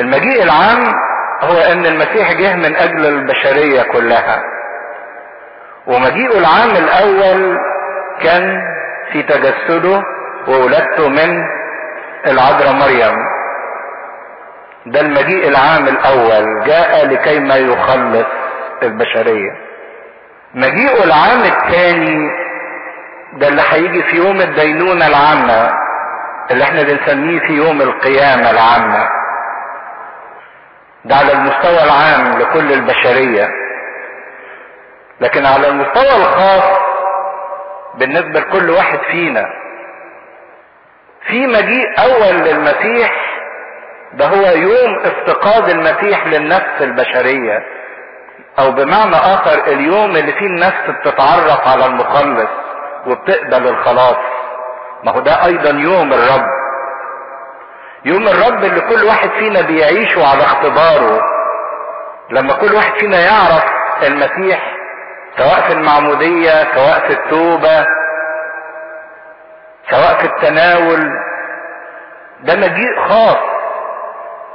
المجيء العام هو ان المسيح جه من اجل البشرية كلها، ومجيء العام الاول كان في تجسده وولادته من العذراء مريم. ده المجيء العام الاول، جاء لكيما يخلص البشرية. مجيء العام الثاني ده اللي هيجي في يوم الدينونة العامة، اللي احنا بنسميه في يوم القيامة العامة. ده على المستوى العام لكل البشرية. لكن على المستوى الخاص بالنسبة لكل واحد فينا، في مجيء اول للمسيح، ده هو يوم افتقاد المسيح للنفس البشرية، او بمعنى اخر اليوم اللي فيه النفس بتتعرف على المخلص وبتقبل الخلاص. ما هو ده ايضا يوم الرب، يوم الرب اللي كل واحد فينا بيعيشه على اختباره. لما كل واحد فينا يعرف المسيح، سواء في المعمودية، سواء في التوبة، سواء في التناول، ده مجيء خاص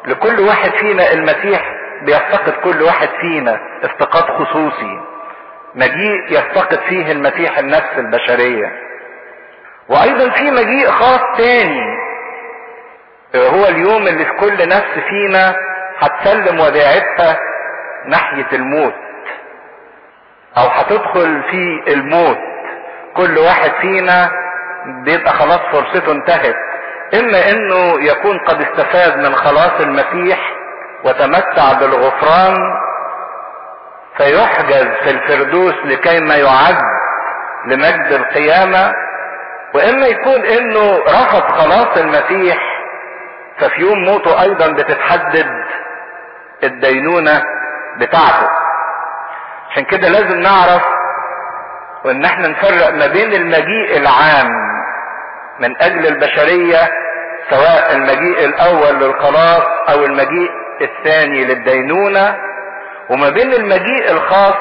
لكل واحد فينا. المسيح بيفتقد كل واحد فينا افتقاد خصوصي، مجيء يفتقد فيه المسيح النفس البشرية. وايضا في مجيء خاص تاني، هو اليوم اللي في كل نفس فينا هتسلم وداعتها ناحية الموت، او هتدخل في الموت. كل واحد فينا بيبقى خلاص فرصته انتهت، اما انه يكون قد استفاد من خلاص المسيح وتمتع بالغفران فيحجز في الفردوس لكيما يعد لمجد القيامة، واما يكون انه رفض خلاص المسيح ففي يوم موته ايضا بتتحدد الدينونة بتاعته. عشان كده لازم نعرف وان احنا نفرق ما بين المجيء العام من اجل البشرية، سواء المجيء الاول للخلاص او المجيء الثاني للدينونة، وما بين المجيء الخاص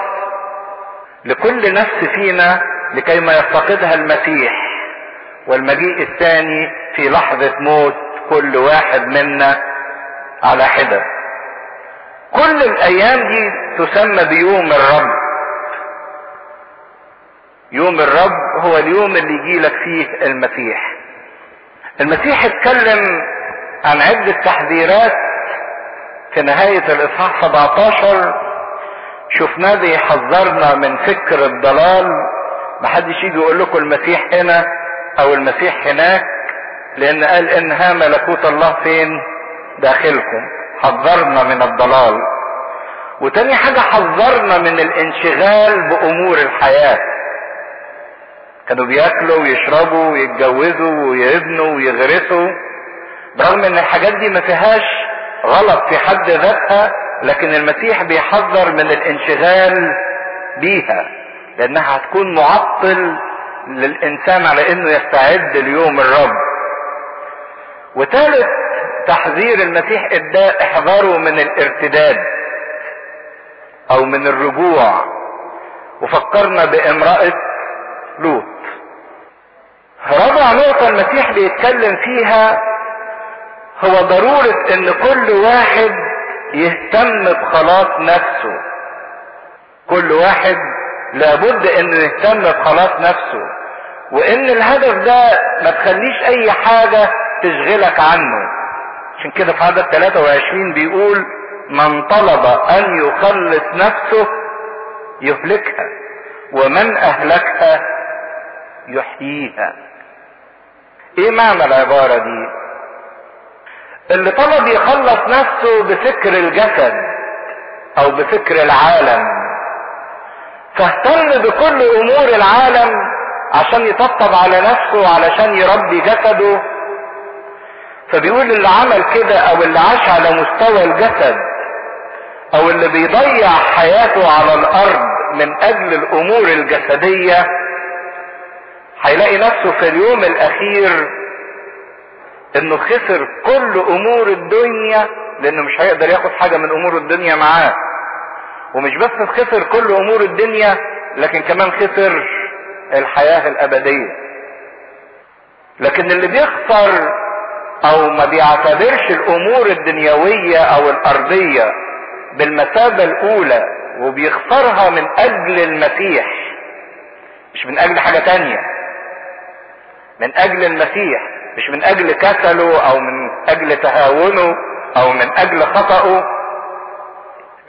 لكل نفس فينا لكي ما يفتقدها المسيح، والمجيء الثاني في لحظة موت كل واحد منا على حدة. كل الايام دي تسمى بيوم الرب. يوم الرب هو اليوم اللي يجيلك فيه المسيح. المسيح اتكلم عن عدة تحذيرات في نهاية الاصحاح سبعتاشر. شفناه بيحذرنا من فكر الضلال، محدش يجي يقول لكم المسيح هنا او المسيح هناك، لان قال انها ملكوت الله فين؟ داخلكم. حذرنا من الضلال. وتاني حاجة حذرنا من الانشغال بامور الحياة. كانوا بياكلوا ويشربوا ويتجوزوا ويبنوا ويغرسوا، برغم ان الحاجات دي ما فيهاش غلط في حد ذاتها، لكن المسيح بيحذر من الانشغال بيها لانها هتكون معطل للانسان على انه يستعد ليوم الرب. وثالث تحذير المسيح اداه احذاره من الارتداد او من الرجوع. وفكرنا بامرأة لوط. رابع نقطة المسيح بيتكلم فيها هو ضرورة ان كل واحد يهتم بخلاص نفسه. كل واحد لابد انه يهتم بخلاص نفسه، وان الهدف ده ما تخليش اي حاجة تشغلك عنه. عشان كده في عدد ثلاثة وعشرين بيقول من طلب ان يخلص نفسه يهلكها ومن اهلكها يحييها. ايه معنى العبارة دي؟ اللي طلب يخلص نفسه بفكر الجسد او بفكر العالم فاهتم بكل امور العالم عشان يطبطب على نفسه علشان يربي جسده، فبيقول اللي عمل كده او اللي عاش على مستوى الجسد او اللي بيضيع حياته على الارض من اجل الامور الجسدية هيلاقي نفسه في اليوم الاخير انه خسر كل امور الدنيا، لانه مش هيقدر ياخد حاجة من امور الدنيا معاه. ومش بس خسر كل امور الدنيا، لكن كمان خسر الحياة الابدية. لكن اللي بيخسر او ما بيعتبرش الامور الدنيوية او الارضية بالمثابة الاولى وبيختارها من اجل المسيح، مش من اجل حاجة تانية، من اجل المسيح، مش من اجل كسله او من اجل تهاونه او من اجل خطأه.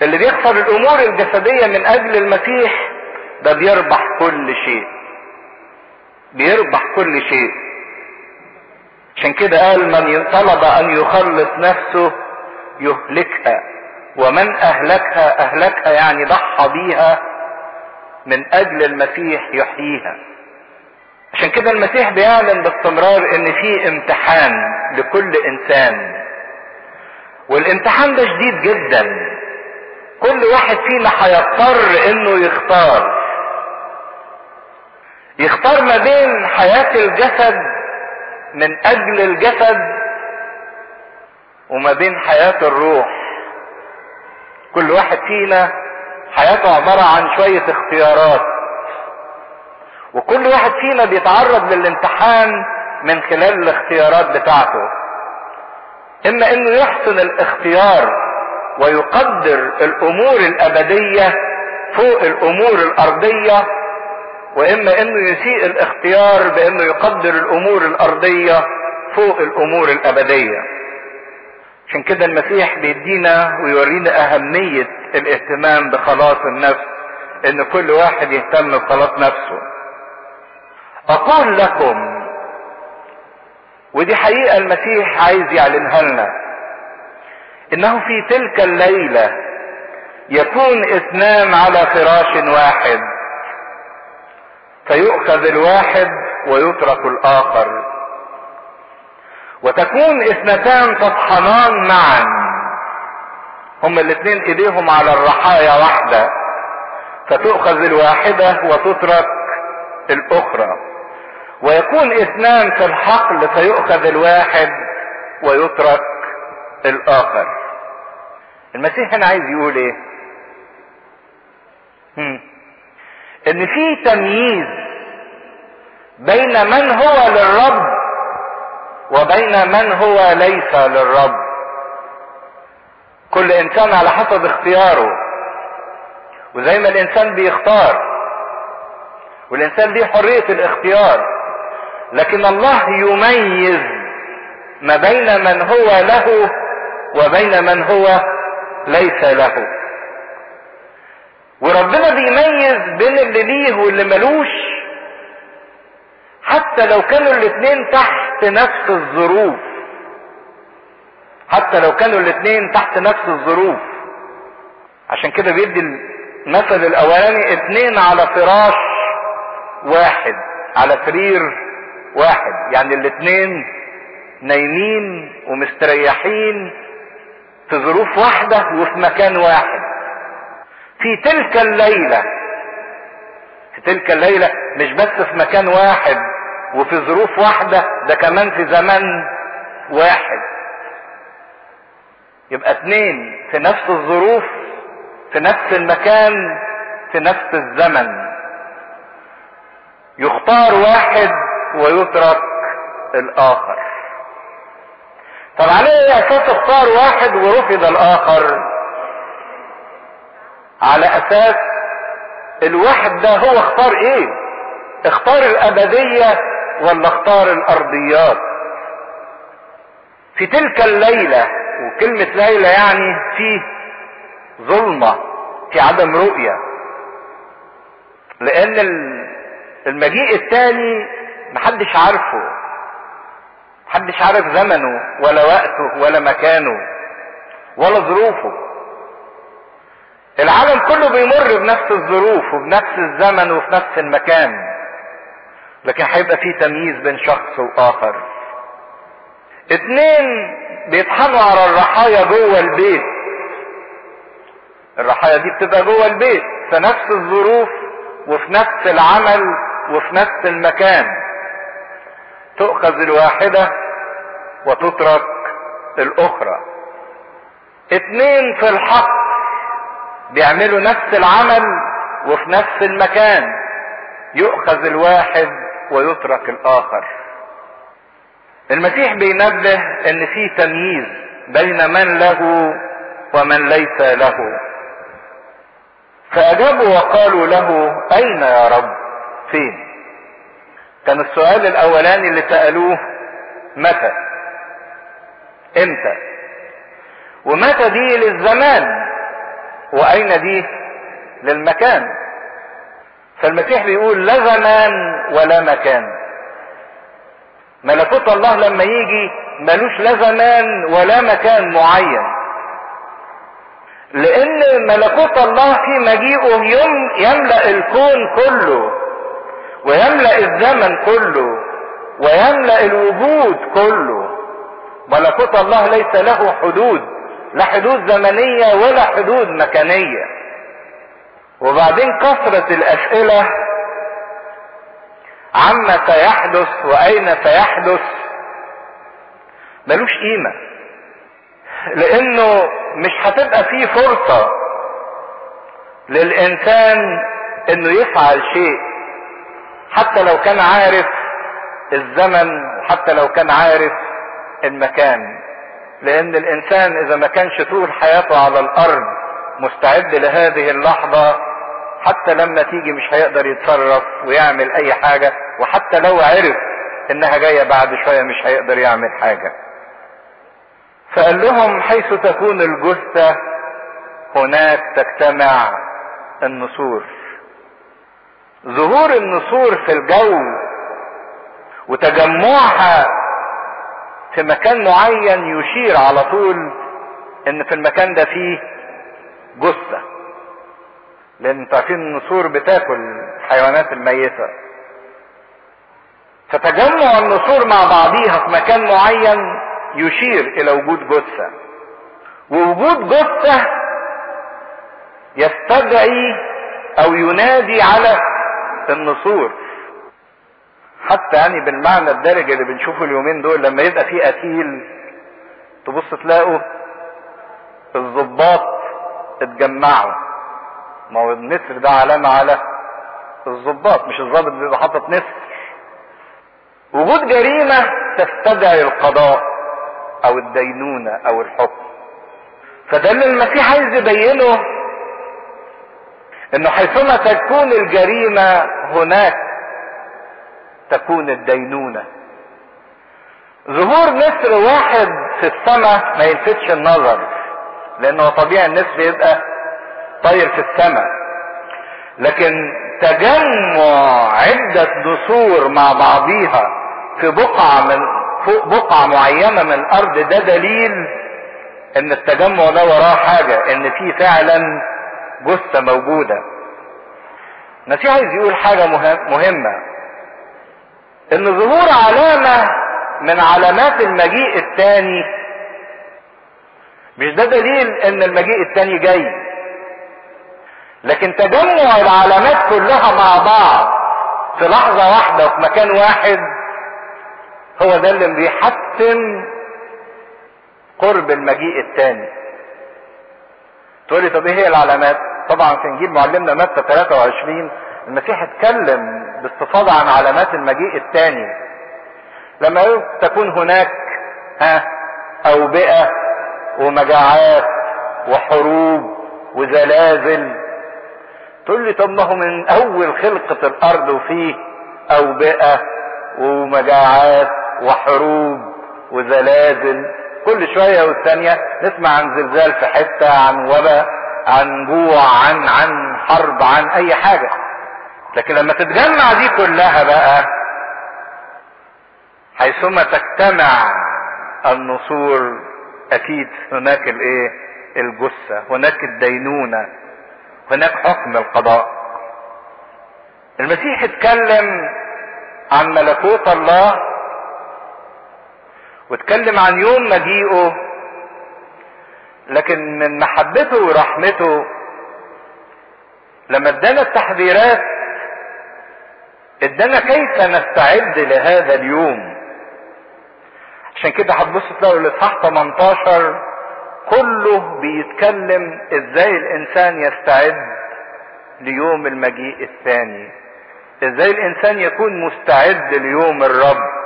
اللي بيخسر الامور الجسدية من اجل المسيح ده بيربح كل شيء، بيربح كل شيء. عشان كده قال من طلب ان يخلص نفسه يهلكها ومن اهلكها اهلكها، يعني ضحى بيها من اجل المسيح يحييها. عشان كده المسيح بيعلن باستمرار ان في امتحان لكل انسان، والامتحان ده شديد جدا. كل واحد فينا هيضطر انه يختار يختار ما بين حياة الجسد من اجل الجسد وما بين حياة الروح. كل واحد فينا حياته عبارة عن شوية اختيارات، وكل واحد فينا بيتعرض للامتحان من خلال الاختيارات بتاعته. اما انه يحسن الاختيار ويقدر الامور الابدية فوق الامور الارضية، واما انه يسيء الاختيار بانه يقدر الامور الارضية فوق الامور الابدية. عشان كده المسيح بيدينا ويورينا اهمية الاهتمام بخلاص النفس، ان كل واحد يهتم بخلاص نفسه. اقول لكم، ودي حقيقة المسيح عايز يعلنها لنا، انه في تلك الليلة يكون اثنان على فراش واحد، فيؤخذ الواحد ويترك الاخر، وتكون اثنتان تطحنان معا هم الاثنين ايديهم على الرحايا واحدة، فتؤخذ الواحدة وتترك الاخرى، ويكون اثنان في الحقل فيؤخذ الواحد ويترك الاخر. المسيح هنا عايز يقول ايه؟ ان في تمييز بين من هو للرب وبين من هو ليس للرب. كل انسان على حسب اختياره، وزي ما الانسان بيختار، والانسان ليه حرية الاختيار، لكن الله يميز ما بين من هو له وبين من هو ليس له. وربنا بيميز بين اللي ليه واللي ملوش، حتى لو كانوا الاثنين تحت نفس الظروف، حتى لو كانوا الاثنين تحت نفس الظروف. عشان كده بيدي المثل الاولاني اثنين على فراش واحد، على سرير واحد، يعني الاثنين نايمين ومستريحين في ظروف واحدة وفي مكان واحد. في تلك الليلة، في تلك الليلة مش بس في مكان واحد وفي ظروف واحدة، ده كمان في زمان واحد. يبقى اثنين في نفس الظروف، في نفس المكان، في نفس الزمن، يختار واحد ويترك الاخر. طب على ايه اساس اختار واحد ورفض الاخر؟ على اساس الواحد ده هو اختار ايه؟ اختار الابدية ولا اختار الارضيات؟ في تلك الليلة، وكلمة ليلة يعني في ظلمة، في عدم رؤية، لان المجيء التاني محدش عارفه، محدش عارف زمنه ولا وقته ولا مكانه ولا ظروفه. العالم كله بيمر بنفس الظروف وبنفس الزمن وفي نفس المكان، لكن هيبقى فيه تمييز بين شخص واخر. اتنين بيتحنوا على الرحايا جوه البيت، الرحايا دي بتبقى جوه البيت في نفس الظروف وفي نفس العمل وفي نفس المكان، تؤخذ الواحدة وتترك الاخرى. اتنين في الحق بيعملوا نفس العمل وفي نفس المكان، يؤخذ الواحد ويترك الاخر. المسيح بينبه ان في تمييز بين من له ومن ليس له. فاجابوا وقالوا له اين يا رب؟ فين؟ كان السؤال الاولاني اللي سألوه متى، امتى، ومتى دي للزمان واين دي للمكان. فالمسيح بيقول لا زمان ولا مكان. ملكوت الله لما يجي ملوش لا زمان ولا مكان معين، لان ملكوت الله في مجيئه يوم يملأ الكون كله ويملأ الزمن كله ويملأ الوجود كله. ملكوت الله ليس له حدود، لا حدود زمنية ولا حدود مكانية. وبعدين كثرة الأسئلة عما سيحدث واين سيحدث ملوش قيمة، لانه مش هتبقى فيه فرصة للانسان انه يفعل شيء، حتى لو كان عارف الزمن وحتى لو كان عارف المكان. لان الانسان اذا ما كانش طول حياته على الارض مستعد لهذه اللحظة، حتى لما تيجي مش هيقدر يتصرف ويعمل اي حاجة، وحتى لو عرف انها جاية بعد شوية مش هيقدر يعمل حاجة. فقال لهم حيث تكون الجثة هناك تجتمع النسور. ظهور النسور في الجو وتجمعها في مكان معين يشير على طول ان في المكان ده فيه جثة، لان تعرفين النسور بتاكل الحيوانات الميتة. فتجمع النسور مع بعضيها في مكان معين يشير الى وجود جثة. ووجود جثة يستدعي او ينادي على النصور. حتى يعني بالمعنى الدارج اللي بنشوفه اليومين دول، لما يبقى فيه قتيل تبص تلاقوا الضباط اتجمعوا، ما هو النسر ده علامة على الضباط، مش الضابط بيبقى حاطط نسر. وجود جريمة تستدعي القضاء او الدينونة او الحكم. فده اللي المسيح عايز يبينه، انه حيثما تكون الجريمة هناك تكون الدينونة. ظهور نسر واحد في السماء ما يلفتش النظر، لانه طبيعي النسر يبقى طاير في السماء، لكن تجمع عدة نسور مع بعضيها في بقعة من فوق بقعة معينة من الارض، ده دليل ان التجمع ده وراه حاجة، ان فيه فعلا جثة موجودة. المسيح عايز يقول حاجة مهمة، ان ظهور علامة من علامات المجيء الثاني مش ده دليل ان المجيء الثاني جاي، لكن تجمع العلامات كلها مع بعض في لحظة واحدة وفي مكان واحد هو ده اللي بيحتم قرب المجيء الثاني. تقولي طب ايه هي العلامات؟ طبعا في انجيل معلمنا متى ثلاثة وعشرين المسيح اتكلم باستفاضة عن علامات المجيء الثاني، لما تكون هناك ها اوبئة ومجاعات وحروب وزلازل. تقول لي طب ما هو من اول خلقة الارض وفيه اوبئة ومجاعات وحروب وزلازل، كل شوية والثانية نسمع عن زلزال في حتة، عن وباء، عن جوع، عن عن حرب، عن اي حاجة. لكن لما تتجمع دي كلها بقى، حيثما تجتمع النصور اكيد هناك الايه الجثة، هناك الدينونة، هناك حكم القضاء. المسيح اتكلم عن ملكوت الله واتكلم عن يوم مجيئه، لكن من محبته ورحمته لما ادانا التحذيرات ادانا كيف نستعد لهذا اليوم. عشان كده هتبص تلاقوا الاصحاح ثمانية عشر كله بيتكلم ازاي الانسان يستعد ليوم المجيء الثاني، ازاي الانسان يكون مستعد ليوم الرب.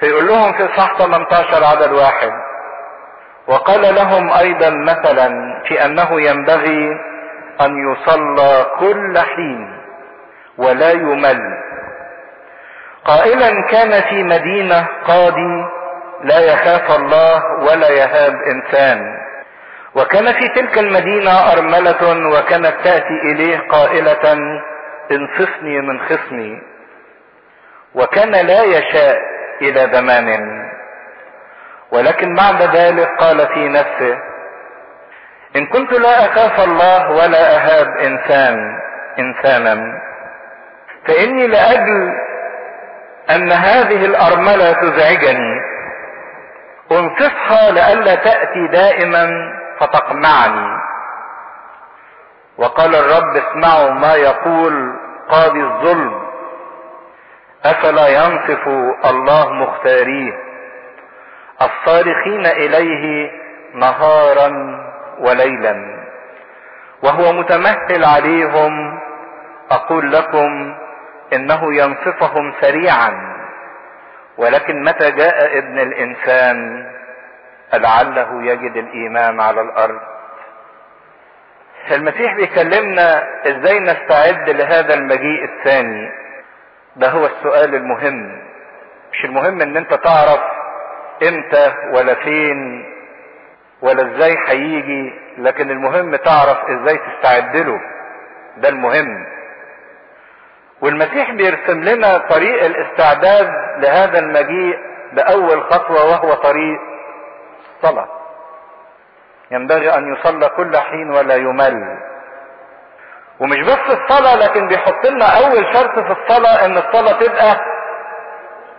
فيقول لهم في اصحاح ثمانية عشر عدد واحد، وقال لهم ايضا مثلا في انه ينبغي ان يصلى كل حين ولا يمل، قائلا كان في مدينة قاضي لا يخاف الله ولا يهاب انسان، وكان في تلك المدينة ارملة وكانت تأتي اليه قائلة انصفني من خصمي، وكان لا يشاء الى زمان، ولكن بعد ذلك قال في نفسه ان كنت لا اخاف الله ولا اهاب انسان انسانا، فاني لاجل ان هذه الارملة تزعجني انصفها لئلا تأتي دائما فتقمعني. وقال الرب اسمعوا ما يقول قاضي الظلم، افلا ينصف الله مختاريه الصارخين اليه نهارا وليلا وهو متمهل عليهم؟ اقول لكم انه ينصفهم سريعا، ولكن متى جاء ابن الانسان لعله يجد الايمان على الارض؟ المسيح بيكلمنا ازاي نستعد لهذا المجيء الثاني، ده هو السؤال المهم. مش المهم ان انت تعرف امتى ولا فين ولا ازاي هيجي، لكن المهم تعرف ازاي تستعد له، ده المهم. والمسيح بيرسم لنا طريق الاستعداد لهذا المجيء باول خطوة، وهو طريق الصلاة. ينبغي ان يصلى كل حين ولا يمل. ومش بس الصلاة، لكن بيحط لنا اول شرط في الصلاة ان الصلاة تبقى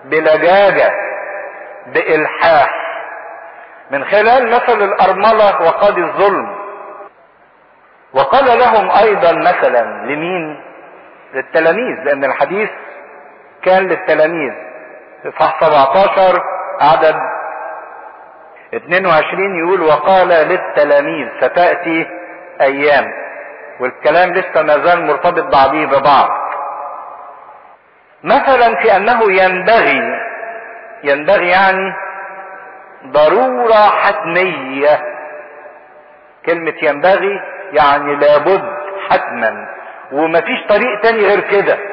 بلجاجة، بإلحاح، من خلال مثل الأرملة وقاضي الظلم. وقال لهم أيضا مثلا لمين؟ للتلاميذ، لأن الحديث كان للتلاميذ. صح سبعتاشر عدد اتنين وعشرين يقول وقال للتلاميذ ستأتي أيام، والكلام لسه ما زال مرتبط بعضه ببعض. مثلا في أنه ينبغي، ينبغي يعني ضرورة حتمية. كلمة ينبغي يعني لابد حتما، ومفيش طريق تاني غير كده.